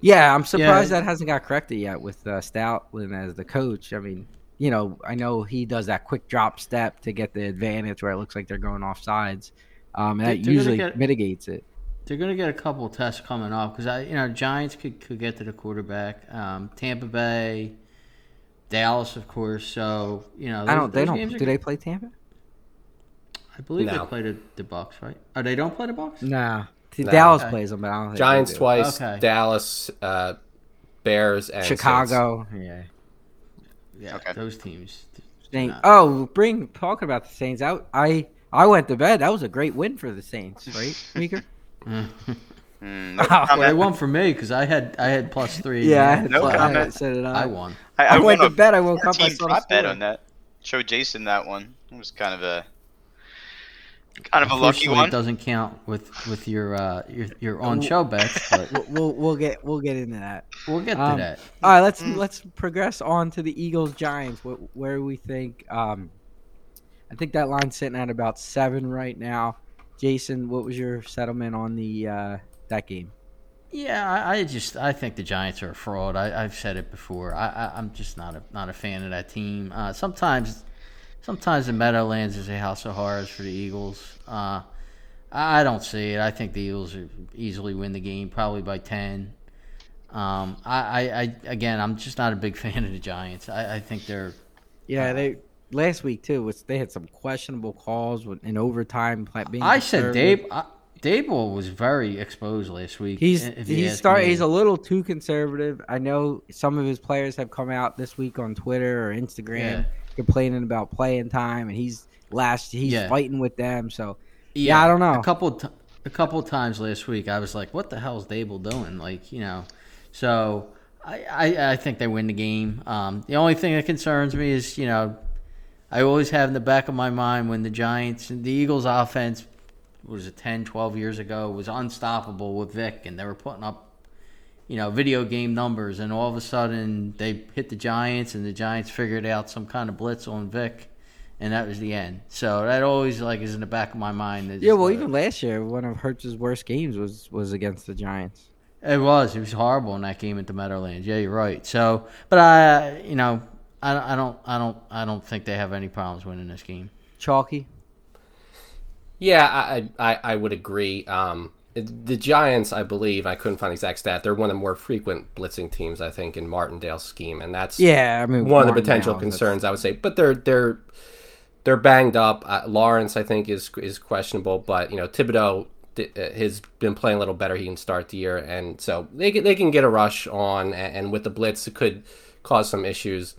Yeah, I'm surprised that hasn't got corrected yet with Stoutland as the coach. I mean, I know he does that quick drop step to get the advantage where it looks like they're going off sides, and that usually mitigates it. They're going to get a couple of tests coming up because Giants could get to the quarterback, Tampa Bay, Dallas, of course. So Do they play Tampa? I believe they play the Bucks, right? Oh, they don't play the Bucks? Nah, Dallas plays them, but I don't think Giants twice, Dallas, Bears, and Chicago. Saints. Yeah, okay. Those teams. Talking about the Saints out. I went to bed. That was a great win for the Saints, right, Meeker? No comment. It won for me because I had +3. Yeah, no comment. I won. I went to bed. I woke up. I saw a bet on that. Show Jason that one. It was kind of a lucky one. It doesn't count with your on show bets. But we'll get into that. We'll get to that. All right, let's progress on to the Eagles Giants. Where we think I think that line's sitting at about 7 right now. Jason, what was your settlement on the that game? Yeah, I think the Giants are a fraud. I've said it before. I'm just not a fan of that team. Sometimes the Meadowlands is a house of horrors for the Eagles. I don't see it. I think the Eagles easily win the game, probably by 10. I'm just not a big fan of the Giants. I think they're they. Last week too, they had some questionable calls in overtime. I said Dable was very exposed last week. He's a little too conservative. I know some of his players have come out this week on Twitter or Instagram complaining about playing time, and he's fighting with them. So I don't know. A couple times last week, I was like, "What the hell is Dable doing?" So I think they win the game. The only thing that concerns me is I always have in the back of my mind when the Giants and the Eagles offense, 10, 12 years ago, was unstoppable with Vic, and they were putting up, video game numbers, and all of a sudden they hit the Giants, and the Giants figured out some kind of blitz on Vic, and that was the end. So that always like is in the back of my mind. Yeah, well, even last year, one of Hurts' worst games was against the Giants. It was horrible in that game at the Meadowlands. Yeah, you're right. So, but I don't think they have any problems winning this game. Chalky. Yeah, I would agree. The Giants, I believe, I couldn't find the exact stat, they're one of the more frequent blitzing teams, I think, in Martindale's scheme, and that's one of the potential concerns, I would say. But they're banged up. Lawrence, I think, is questionable, but Thibodeau has been playing a little better. He can start the year, and so they can get a rush on, and with the blitz, it could cause some issues.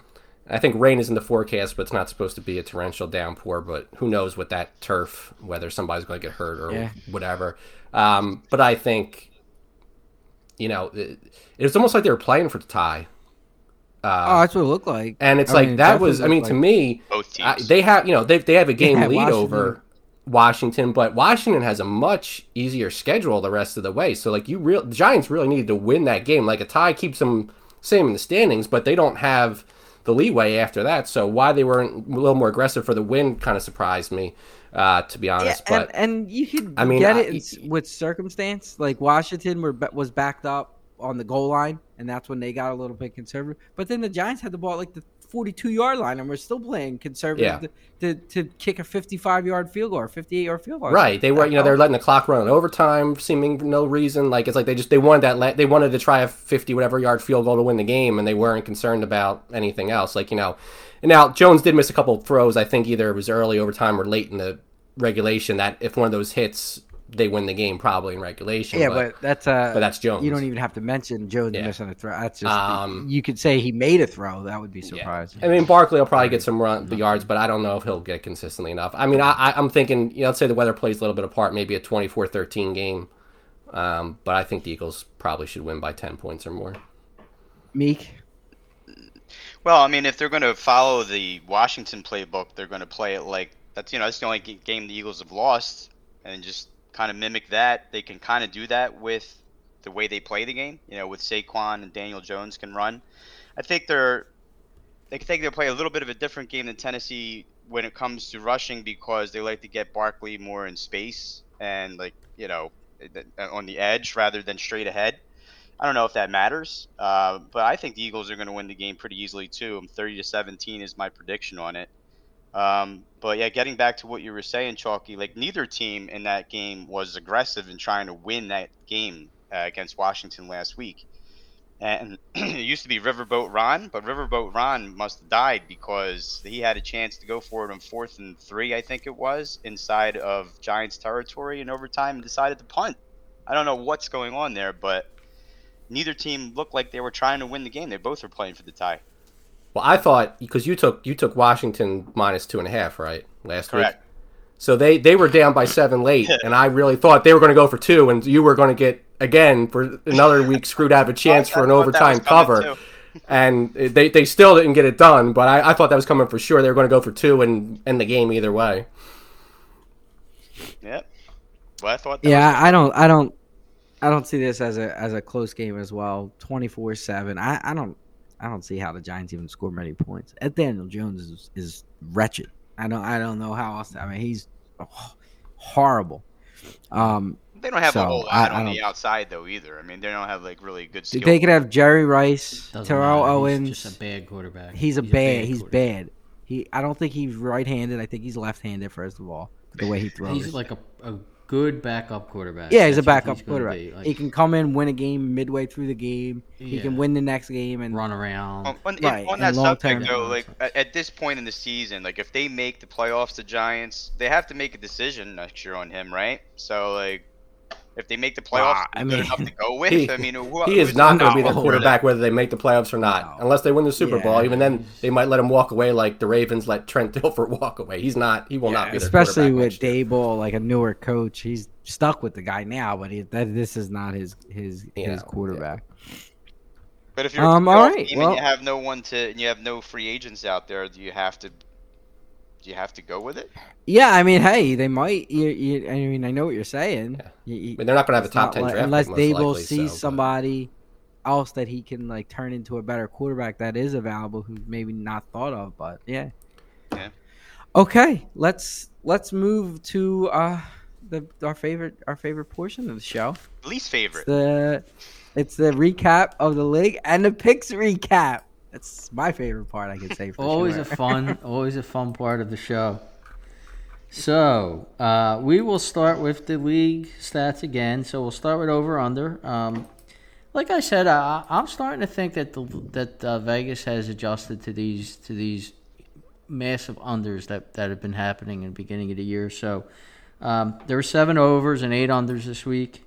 I think rain is in the forecast, but it's not supposed to be a torrential downpour. But who knows with that turf, whether somebody's going to get hurt or whatever. But I think, it was almost like they were playing for the tie. That's what it looked like. And it's to me, both teams. They have, they have a game lead Washington. Over Washington, but Washington has a much easier schedule the rest of the way. So the Giants really needed to win that game. Like a tie keeps them same in the standings, but they don't have the leeway after that, so why they weren't a little more aggressive for the win kind of surprised me, to be honest. Yeah, but and you could with circumstance. Like Washington was backed up on the goal line, and that's when they got a little bit conservative. But then the Giants had the ball at like the 42-yard line, and we're still playing conservative to kick a 55-yard field goal or 58-yard field goal. Right? They were, they're letting the clock run in overtime, seeming no reason. Like it's like they wanted to try a 50 whatever yard field goal to win the game, and they weren't concerned about anything else. And now Jones did miss a couple of throws. I think either it was early overtime or late in the regulation. That if one of those hits, they win the game probably in regulation. Yeah, but that's Jones. You don't even have to mention Jones missing a throw. That's just you could say he made a throw. That would be surprising. Yeah. I mean, Barkley will probably get some yards, but I don't know if he'll get consistently enough. I mean, I'm thinking, let's say the weather plays a little bit apart, maybe a 24-13 game. But I think the Eagles probably should win by 10 points or more. Meek? Well, I mean, if they're going to follow the Washington playbook, they're going to play it like that's the only game the Eagles have lost, and just kind of mimic that. They can kind of do that with the way they play the game, with Saquon and Daniel Jones can run. I think they'll play a little bit of a different game than Tennessee when it comes to rushing, because they like to get Barkley more in space and on the edge rather than straight ahead. I don't know if that matters, but I think the Eagles are going to win the game pretty easily too. 30-17 is my prediction on it. But yeah, getting back to what you were saying, Chalky, like neither team in that game was aggressive in trying to win that game against Washington last week. And it used to be Riverboat Ron, but Riverboat Ron must have died because he had a chance to go for it on 4th and 3, I think it was, inside of Giants territory in overtime and decided to punt. I don't know what's going on there, but neither team looked like they were trying to win the game. They both were playing for the tie. Well, I thought because you took Washington minus 2.5, right, last Correct. Week. So they were down by 7 late, and I really thought they were going to go for 2, and you were going to get again for another week screwed out of a chance for an overtime cover, and they still didn't get it done. But I thought that was coming for sure. They were going to go for 2 and end the game either way. Yep. Well, I thought. I don't see this as a close game as well. 24-7. I don't see how the Giants even score many points. Daniel Jones is wretched. I don't know how else. I mean, he's horrible. They don't have a whole lot on the outside though either. I mean, they don't have like really good skill. They could have Jerry Rice, Terrell Owens. He's just a bad quarterback. He's bad. I don't think he's right-handed. I think he's left-handed first of all. The way he throws. He's like a good backup quarterback. Yeah, he's a backup quarterback. He can come in, win a game midway through the game. Yeah. He can win the next game and run around. On that subject, though, like at this point in the season, like if they make the playoffs, the Giants, they have to make a decision next year on him, right? So, like, if they make the playoffs, good enough to go with. He is not going to be their quarterback whether they make the playoffs or not, unless they win the Super Bowl. Even then, they might let him walk away, like the Ravens let Trent Dilfer walk away. He's not. He will not be. Especially with Daboll, like a newer coach, he's stuck with the guy now. But this is not his quarterback. Yeah. But if you're you have no one to, and you have no free agents out there, do you have to go with it? Yeah, I mean, hey, they might. I mean, I know what you're saying. Yeah. But they're not going to have a top 10 draft unless Daboll sees somebody else that he can like turn into a better quarterback that is available who's maybe not thought of. But yeah. Okay, let's move to our favorite portion of the show. Least favorite. It's the recap of the league and the picks recap. That's my favorite part, I can say for sure. Always a fun part of the show. So we will start with the league stats again. So we'll start with over/under. Like I said, I'm starting to think that Vegas has adjusted to these massive unders that have been happening in the beginning of the year. So there were 7 overs and 8 unders this week.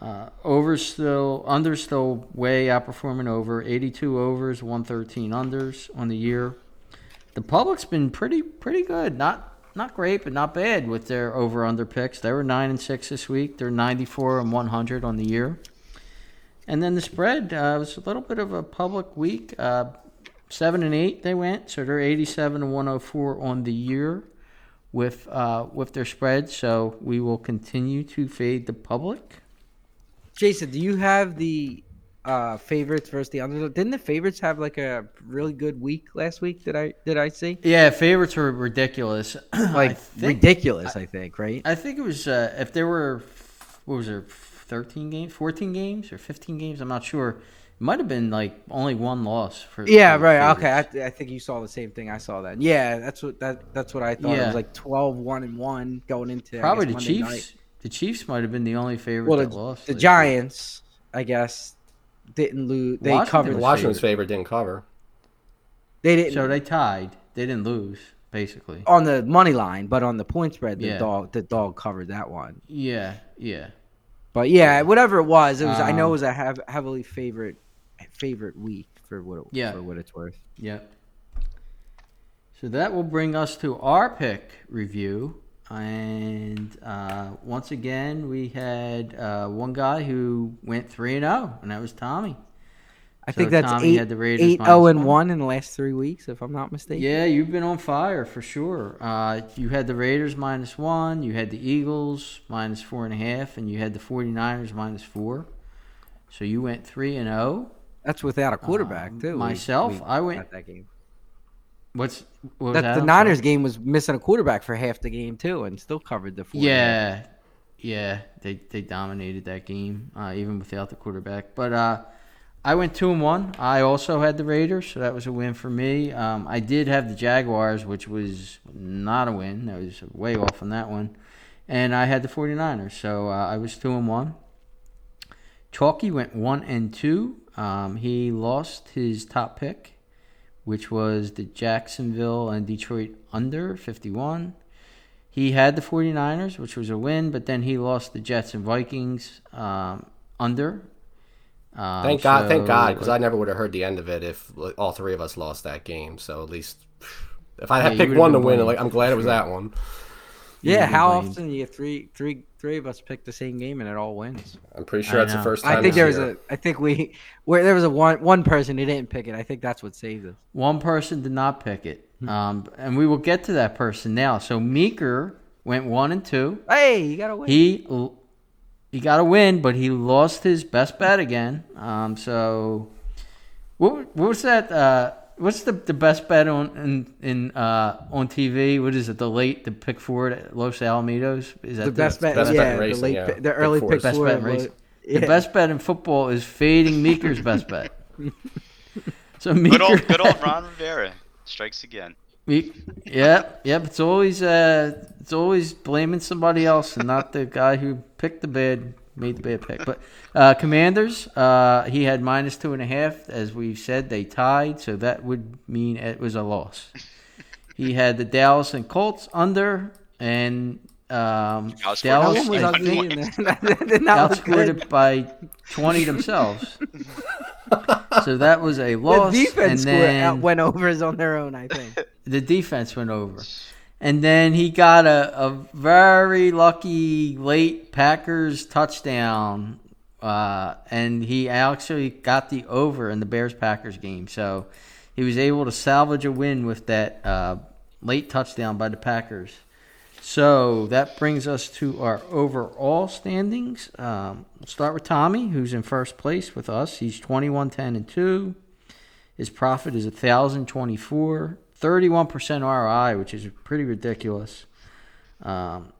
Unders still way outperforming over. 82 overs, 113 unders on the year. The public's been pretty good. Not great, but not bad with their over/under picks. They were 9-6 this week. They're 94 and 100 on the year. And then the spread was a little bit of a public week. 7-8 they went, so they're 87 and 104 on the year with their spread. So we will continue to fade the public. Jason, do you have the favorites versus the underdog? Didn't the favorites have like a really good week last week? Did I see? Yeah, favorites were ridiculous. I think, right? I think it was if there were 13 games, 14 games, or 15 games. I'm not sure. It might have been like only one loss for. Yeah, right. Favorites. Okay, I think you saw the same thing I saw then. Yeah, that's what I thought. Yeah. It was like 12-1-1 going into probably the Monday Chiefs. Night. The Chiefs might have been the only favorite that lost. The Giants, I guess, didn't lose. They covered. Washington's favorite didn't cover. They didn't. So they tied. They didn't lose. Basically on the money line, but on the point spread, the dog covered that one. Yeah. But yeah, whatever it was I know it was a heavily favorite week for what it's worth. Yeah. So that will bring us to our pick review, and once again we had one guy who went 3-0, and that was Tommy. I think that's Tommy had the Raiders 8-0-1 in the last 3 weeks, if I'm not mistaken. Yeah, you've been on fire for sure. You had the Raiders -1, you had the Eagles -4.5, and you had the 49ers -4. So you went 3-0. That's without a quarterback, too. Myself, I went that game. The Niners game was missing a quarterback for half the game too, and still covered the 49ers. Yeah, they dominated that game even without the quarterback, but. I went 2-1. I also had the Raiders, so that was a win for me. I did have the Jaguars, which was not a win. I was way off on that one. And I had the 49ers, so I was 2-1. Chalky went 1-2. He lost his top pick, which was the Jacksonville and Detroit under 51. He had the 49ers, which was a win, but then he lost the Jets and Vikings under. Thank God, because I never would have heard the end of it if all three of us lost that game. So at least if I had picked one to win, I'm glad it was that one. Yeah, how often do you get three of us pick the same game and it all wins? I'm pretty sure that's the first time. I think there was one person who didn't pick it. I think that's what saved us. One person did not pick it, and we will get to that person now. So Meeker went 1-2. Hey, you gotta win. He got a win, but he lost his best bet again. So, what was that? What's the best bet on TV? What is it? The pick four at Los Alamitos? Is that the best bet? The early pick four. The best bet in football is fading Meeker's best bet. So Meeker, good old Ron Rivera strikes again. Yep. It's always blaming somebody else and not the guy who made the bad pick. But Commanders, he had -2.5. As we've said, they tied, so that would mean it was a loss. He had the Dallas and Colts under, and Dallas was ugly. And outscored it by 20 themselves. So that was a loss. The defense went overs on their own, I think. The defense went over. And then he got a very lucky late Packers touchdown, and he actually got the over in the Bears-Packers game. So he was able to salvage a win with that late touchdown by the Packers. So that brings us to our overall standings. We'll start with Tommy, who's in first place with us. He's 21-10-2. His profit is $1,024. 31% ROI, which is pretty ridiculous. I'm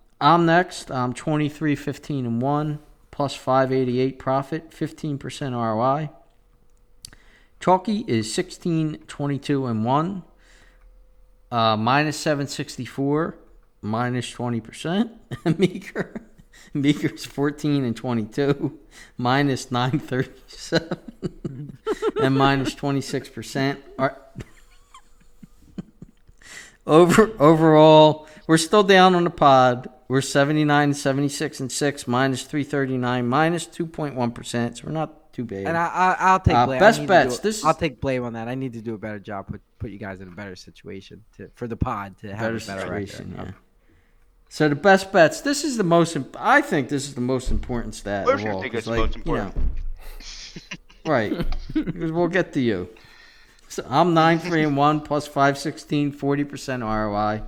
next. I'm 23-15-1, plus 588 profit, 15% ROI. Chalky is 16-22-1, minus 764, minus 20%. Meeker is 14-22, minus 937, and minus 26%. Overall, we're still down on the pod. We're 79-76-6, minus 339, minus 2.1%. So we're not too bad. And I'll take blame. Best bets. I'll take blame on that. I need to do a better job. Put you guys in a better situation for the pod to have a better record. Yeah. So the best bets. This is the most. I think this is the most important stat. Of all, think it's the most important. Right. Because we'll get to you. So I'm 9-3-1 plus 516, 40% ROI.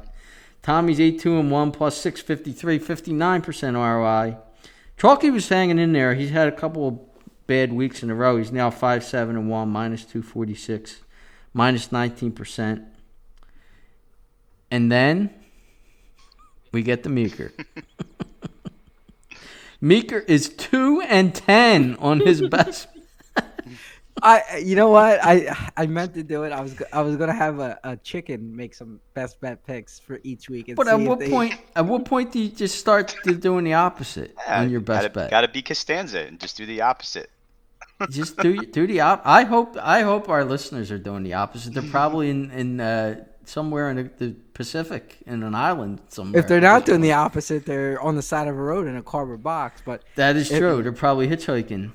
Tommy's 8-2-1 plus 653, 59% ROI. Chalky was hanging in there. He's had a couple of bad weeks in a row. He's now 5-7-1, minus 246, minus 19%. And then we get the Meeker. Meeker is 2-10 on his best. You know what? I meant to do it. I was gonna have a chicken make some best bet picks for each week. And but see at what point do you just start doing the opposite on your best bet? Got to be Costanza and just do the opposite. Just do the opposite. I hope our listeners are doing the opposite. They're probably in somewhere in the Pacific, in an island somewhere. If they're not doing the opposite, they're on the side of a road in a cardboard box. But that is true. They're probably hitchhiking.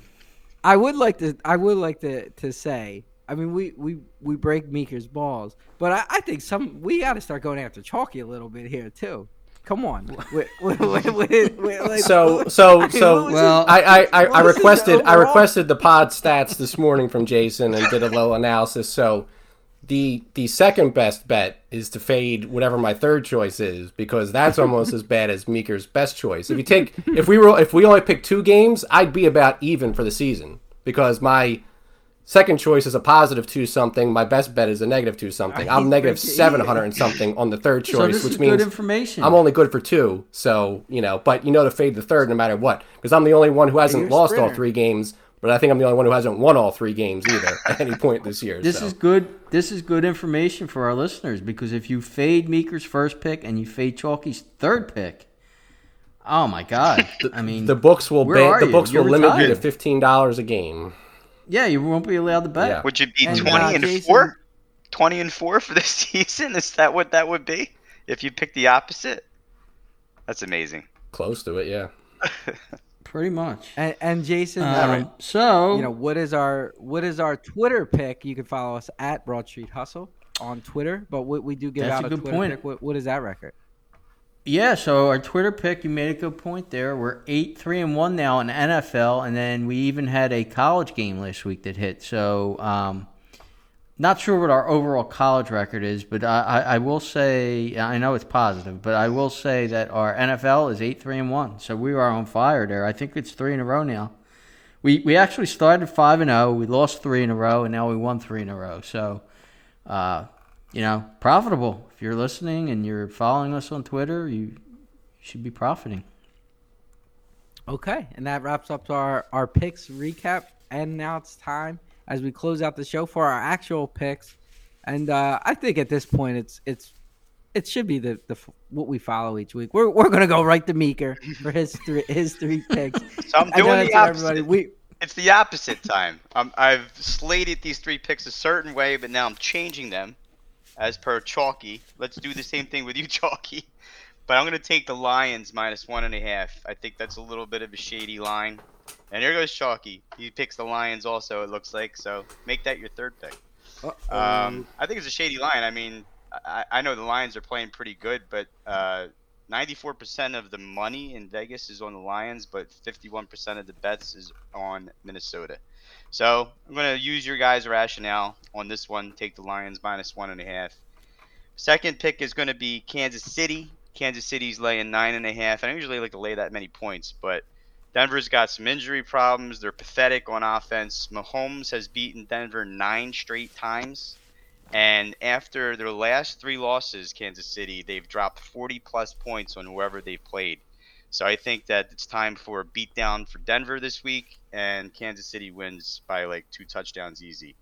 I would like to say, I mean, we break Meeker's balls, but I think we got to start going after Chalky a little bit here too. Come on. I requested the pod stats this morning from Jason and did a low analysis. So the second best bet is to fade whatever my third choice is, because that's almost as bad as Meeker's best choice. If we only picked 2 games, I'd be about even for the season, because my second choice is a positive 2-something. My best bet is a negative 2-something. I'm negative 700 and something on the third choice, which means I'm only good for 2. So, but to fade the third no matter what, because I'm the only one who hasn't lost all 3 games. But I think I'm the only one who hasn't won all 3 games either at any point this year. This is good. This is good information for our listeners, because if you fade Meeker's first pick and you fade Chalky's third pick, oh my God! I mean, the books will limit you to $15 a game. Yeah, you won't be allowed to bet. Yeah. Would you be 20-4? 20-4 for this season? Is that what that would be if you pick the opposite? That's amazing. Close to it, yeah. Pretty much. And Jason, what is our Twitter pick? You can follow us at Broad Street Hustle on Twitter. But what we do give out a Twitter pick. What is that record? Yeah, so our Twitter pick, you made a good point there. We're 8-3-1 now in NFL, and then we even had a college game last week that hit. So not sure what our overall college record is, but I will say, I know it's positive, but I will say that our NFL is 8-3-1. So we are on fire there. I think it's 3 in a row now. We actually started 5-0. We lost 3 in a row, and now we won 3 in a row. So, profitable. If you're listening and you're following us on Twitter, you should be profiting. Okay, and that wraps up our picks recap. And now it's time, as we close out the show, for our actual picks. And I think at this point it should be the what we follow each week. We're going to go right to Meeker for his three picks. So I'm doing the opposite. It's the opposite time. I've slated these 3 picks a certain way, but now I'm changing them as per Chalky. Let's do the same thing with you, Chalky. But I'm going to take the Lions minus 1.5. I think that's a little bit of a shady line. And here goes Chalky. He picks the Lions also, it looks like. So make that your third pick. I think it's a shady line. I mean, I know the Lions are playing pretty good, but 94% of the money in Vegas is on the Lions, but 51% of the bets is on Minnesota. So I'm going to use your guys' rationale on this one. Take the Lions minus 1.5. Second pick is going to be Kansas City. Kansas City's laying 9.5. I don't usually like to lay that many points, but Denver's got some injury problems. They're pathetic on offense. Mahomes has beaten Denver 9 straight times. And after their last three losses, Kansas City, they've dropped 40-plus points on whoever they've played. So I think that it's time for a beatdown for Denver this week, and Kansas City wins by, like, 2 touchdowns easy.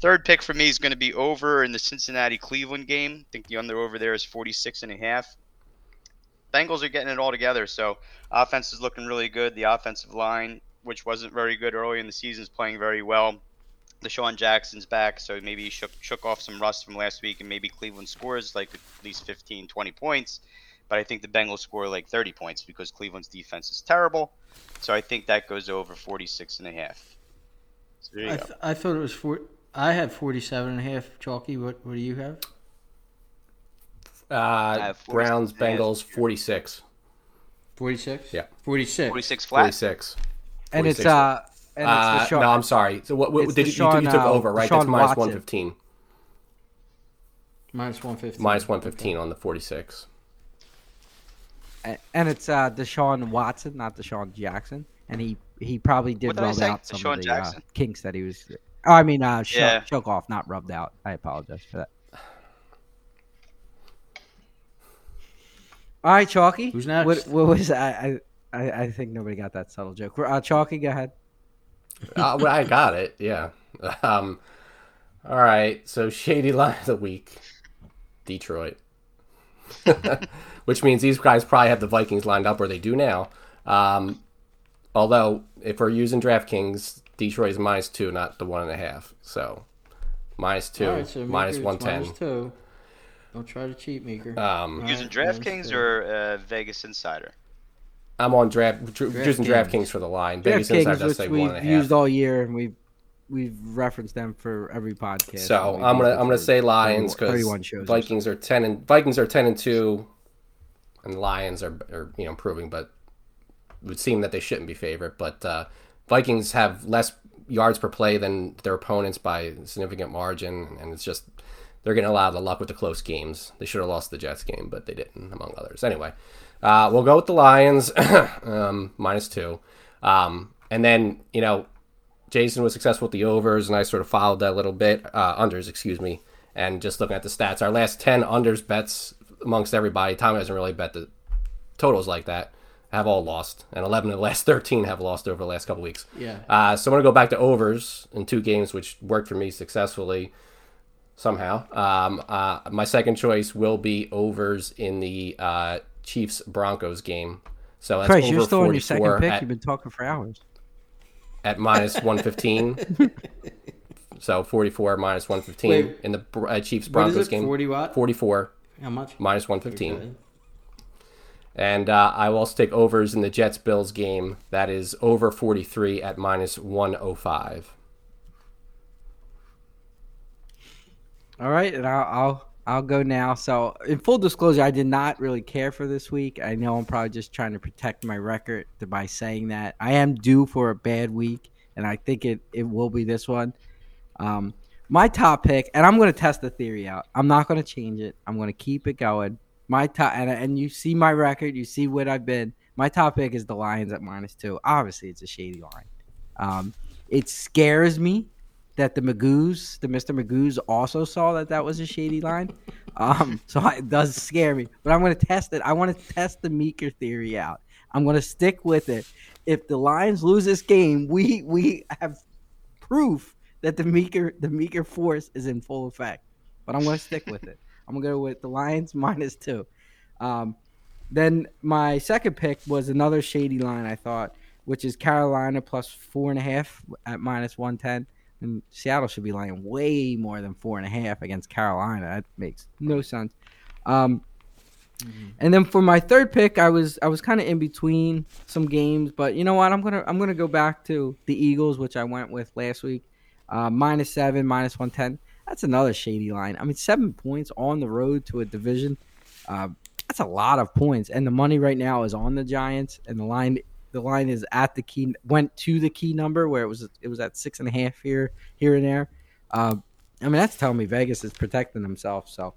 Third pick for me is going to be over in the Cincinnati-Cleveland game. I think the under-over there is 46.5. Bengals are getting it all together, so offense is looking really good. The offensive line, which wasn't very good early in the season, is playing very well. Deshaun Jackson's back, so maybe he shook off some rust from last week, and maybe Cleveland scores like at least 15, 20 points. But I think the Bengals score like 30 points because Cleveland's defense is terrible. So I think that goes over 46.5. So there you go. I thought it was I have 47.5. Chalky, what do you have? Have Browns, Bengals, 46. 46? Yeah. 46. 46 flat? 46. And it's and it's no, I'm sorry. So what did you took over, right? That's minus Watson. 115. Minus 115. Minus 115 on the 46. And it's Deshaun Watson, not Deshaun Jackson. And he probably did rub out some Deshaun of the kinks that he was – I mean, shook off, not rubbed out. I apologize for that. All right, Chalky. Who's next? What was I think nobody got that subtle joke. Chalky, go ahead. Well, I got it, yeah. All right, so shady line of the week, Detroit. Which means these guys probably have the Vikings lined up, or they do now. Although, if we're using DraftKings, Detroit is minus 2, not the 1.5. So, minus 2, right, so minus 110. Minus 2. Don't try to cheat, Meeker. Using DraftKings or Vegas Insider? I'm on using DraftKings for the line. Vegas Insider does say 1.5. We've used all year, and we've referenced them for every podcast. So I'm gonna say Lions because Vikings are 10 and 2, and Lions are improving, but it would seem that they shouldn't be favorite. But Vikings have less yards per play than their opponents by a significant margin, and it's just they're getting a lot of the luck with the close games. They should have lost the Jets game, but they didn't, among others. Anyway. We'll go with the Lions, minus 2. And then, Jason was successful with the overs, and I sort of followed that a little bit. Unders, excuse me. And just looking at the stats, our last 10 unders bets amongst everybody, Tom hasn't really bet the totals like that, have all lost. And 11 of the last 13 have lost over the last couple weeks. Yeah. So I'm going to go back to overs in 2 games, which worked for me successfully somehow. My second choice will be overs in the Chiefs Broncos game, so that's Christ, over 44. You're still on your second pick. You've been talking for hours. At minus 115, so 44 minus 115 in the Chiefs Broncos game. 40 what? 44. How much? Minus 115. And I will also take overs in the Jets Bills game. That is over 43 at minus 105. All right, and I'll go now. So, in full disclosure, I did not really care for this week. I know I'm probably just trying to protect my record by saying that. I am due for a bad week, and I think it will be this one. My top pick, and I'm going to test the theory out. I'm not going to change it. I'm going to keep it going. My top, and you see my record. You see what I've been. My top pick is the Lions at -2. Obviously, it's a shady line. It scares me that the Mr. Magoos also saw that was a shady line. So it does scare me. But I'm going to test it. I want to test the Meeker theory out. I'm going to stick with it. If the Lions lose this game, we have proof that the Meeker force is in full effect. But I'm going to stick with it. I'm going to go with the Lions -2. Then my second pick was another shady line, I thought, which is Carolina plus 4.5 at minus 110. And Seattle should be laying way more than 4.5 against Carolina. That makes no sense. And then for my third pick, I was kind of in between some games, but you know what? I'm gonna go back to the Eagles, which I went with last week, -7, minus 110. That's another shady line. I mean, 7 points on the road to a division. That's a lot of points, and the money right now is on the Giants, and the line. The line is at the key, went to the key number where it was at 6.5 here and there. I mean, that's telling me Vegas is protecting themselves. So,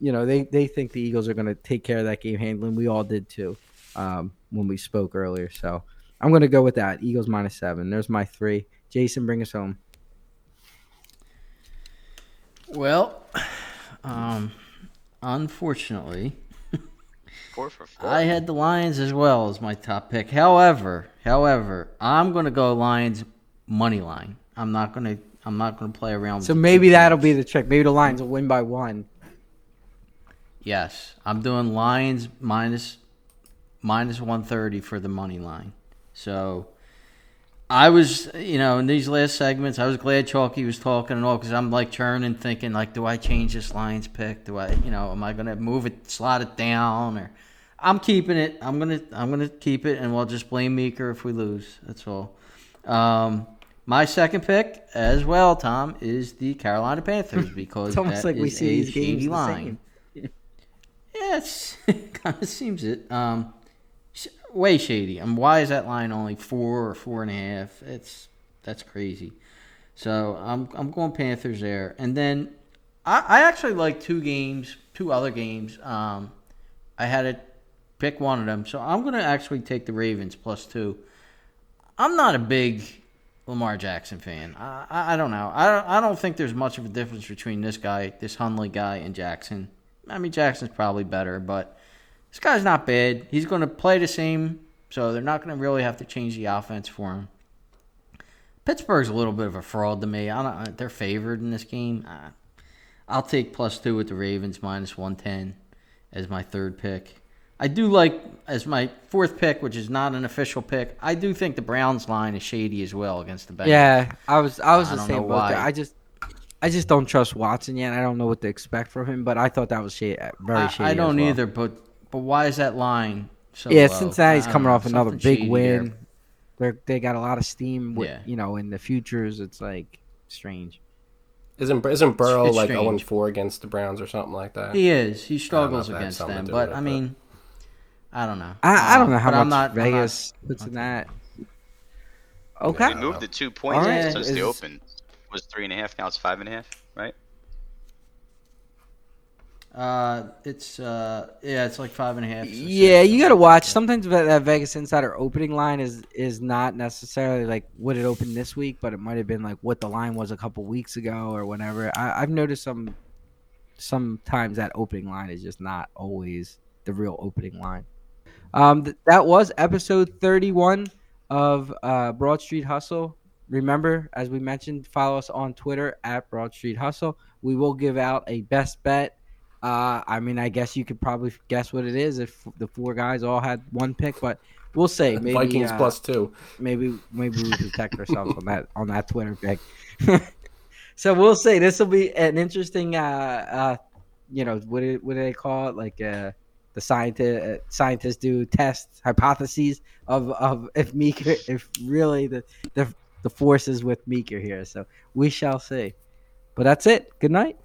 they think the Eagles are going to take care of that game handling. We all did too when we spoke earlier. So I'm going to go with that. Eagles -7. There's my 3. Jason, bring us home. Well, unfortunately, 4 for 4. I had the Lions as well as my top pick. However, I'm going to go Lions money line. I'm not going to play around. So maybe that'll be the trick. Maybe the Lions will win by one. Yes, I'm doing Lions minus 130 for the money line. So I was, in these last segments, I was glad Chalky was talking and all, because I'm like churning, thinking like, do I change this Lions pick? Do I, am I going to move it, slot it down, or I'm keeping it. I'm gonna keep it, and we'll just blame Meeker if we lose. That's all. My second pick, as well, Tom, is the Carolina Panthers, because it's almost like we see these games the same. Yes, it kind of seems it. Way shady. Why is that line only 4 or 4.5? That's crazy. So I'm going Panthers there, and then I actually like two other games. I had to pick one of them, so I'm going to actually take the Ravens plus 2. I'm not a big Lamar Jackson fan. I don't know. I don't think there's much of a difference between this Hundley guy, and Jackson. I mean, Jackson's probably better, but this guy's not bad. He's going to play the same, so they're not going to really have to change the offense for him. Pittsburgh's a little bit of a fraud to me. They're favored in this game. I'll take plus 2 with the Ravens, minus 110 as my third pick. I do like, as my fourth pick, which is not an official pick, I do think the Browns line is shady as well against the Bengals. Yeah, I was the same boat there. I just don't trust Watson yet. I don't know what to expect from him, but I thought that was very shady. I don't either, but why is that line so low? Yeah, Cincinnati's coming off another big win. They got a lot of steam, with, in the futures. It's like strange. Isn't Burrow like 0-4 against the Browns or something like that? He is. He struggles against them, but I mean, I don't know. I don't know how much Vegas puts in that. Okay. They moved the 2 points since the open. Was 3.5, now it's 5.5, right? It's like 5.5. Yeah, you got to watch. Sometimes that Vegas Insider opening line is not necessarily like what it opened this week, but it might have been like what the line was a couple weeks ago or whenever. I've noticed sometimes that opening line is just not always the real opening line. That was episode 31 of Broad Street Hustle. Remember, as we mentioned, follow us on Twitter at Broad Street Hustle. We will give out a best bet. I guess you could probably guess what it is if the four guys all had one pick, but we'll say maybe Vikings plus 2. Maybe we protect ourselves on that Twitter pick. So we'll say this will be an interesting. What do they call it? Like the scientists do tests, hypotheses of if Meeker, if really the forces with Meeker here, so we shall see. But that's it. Good night.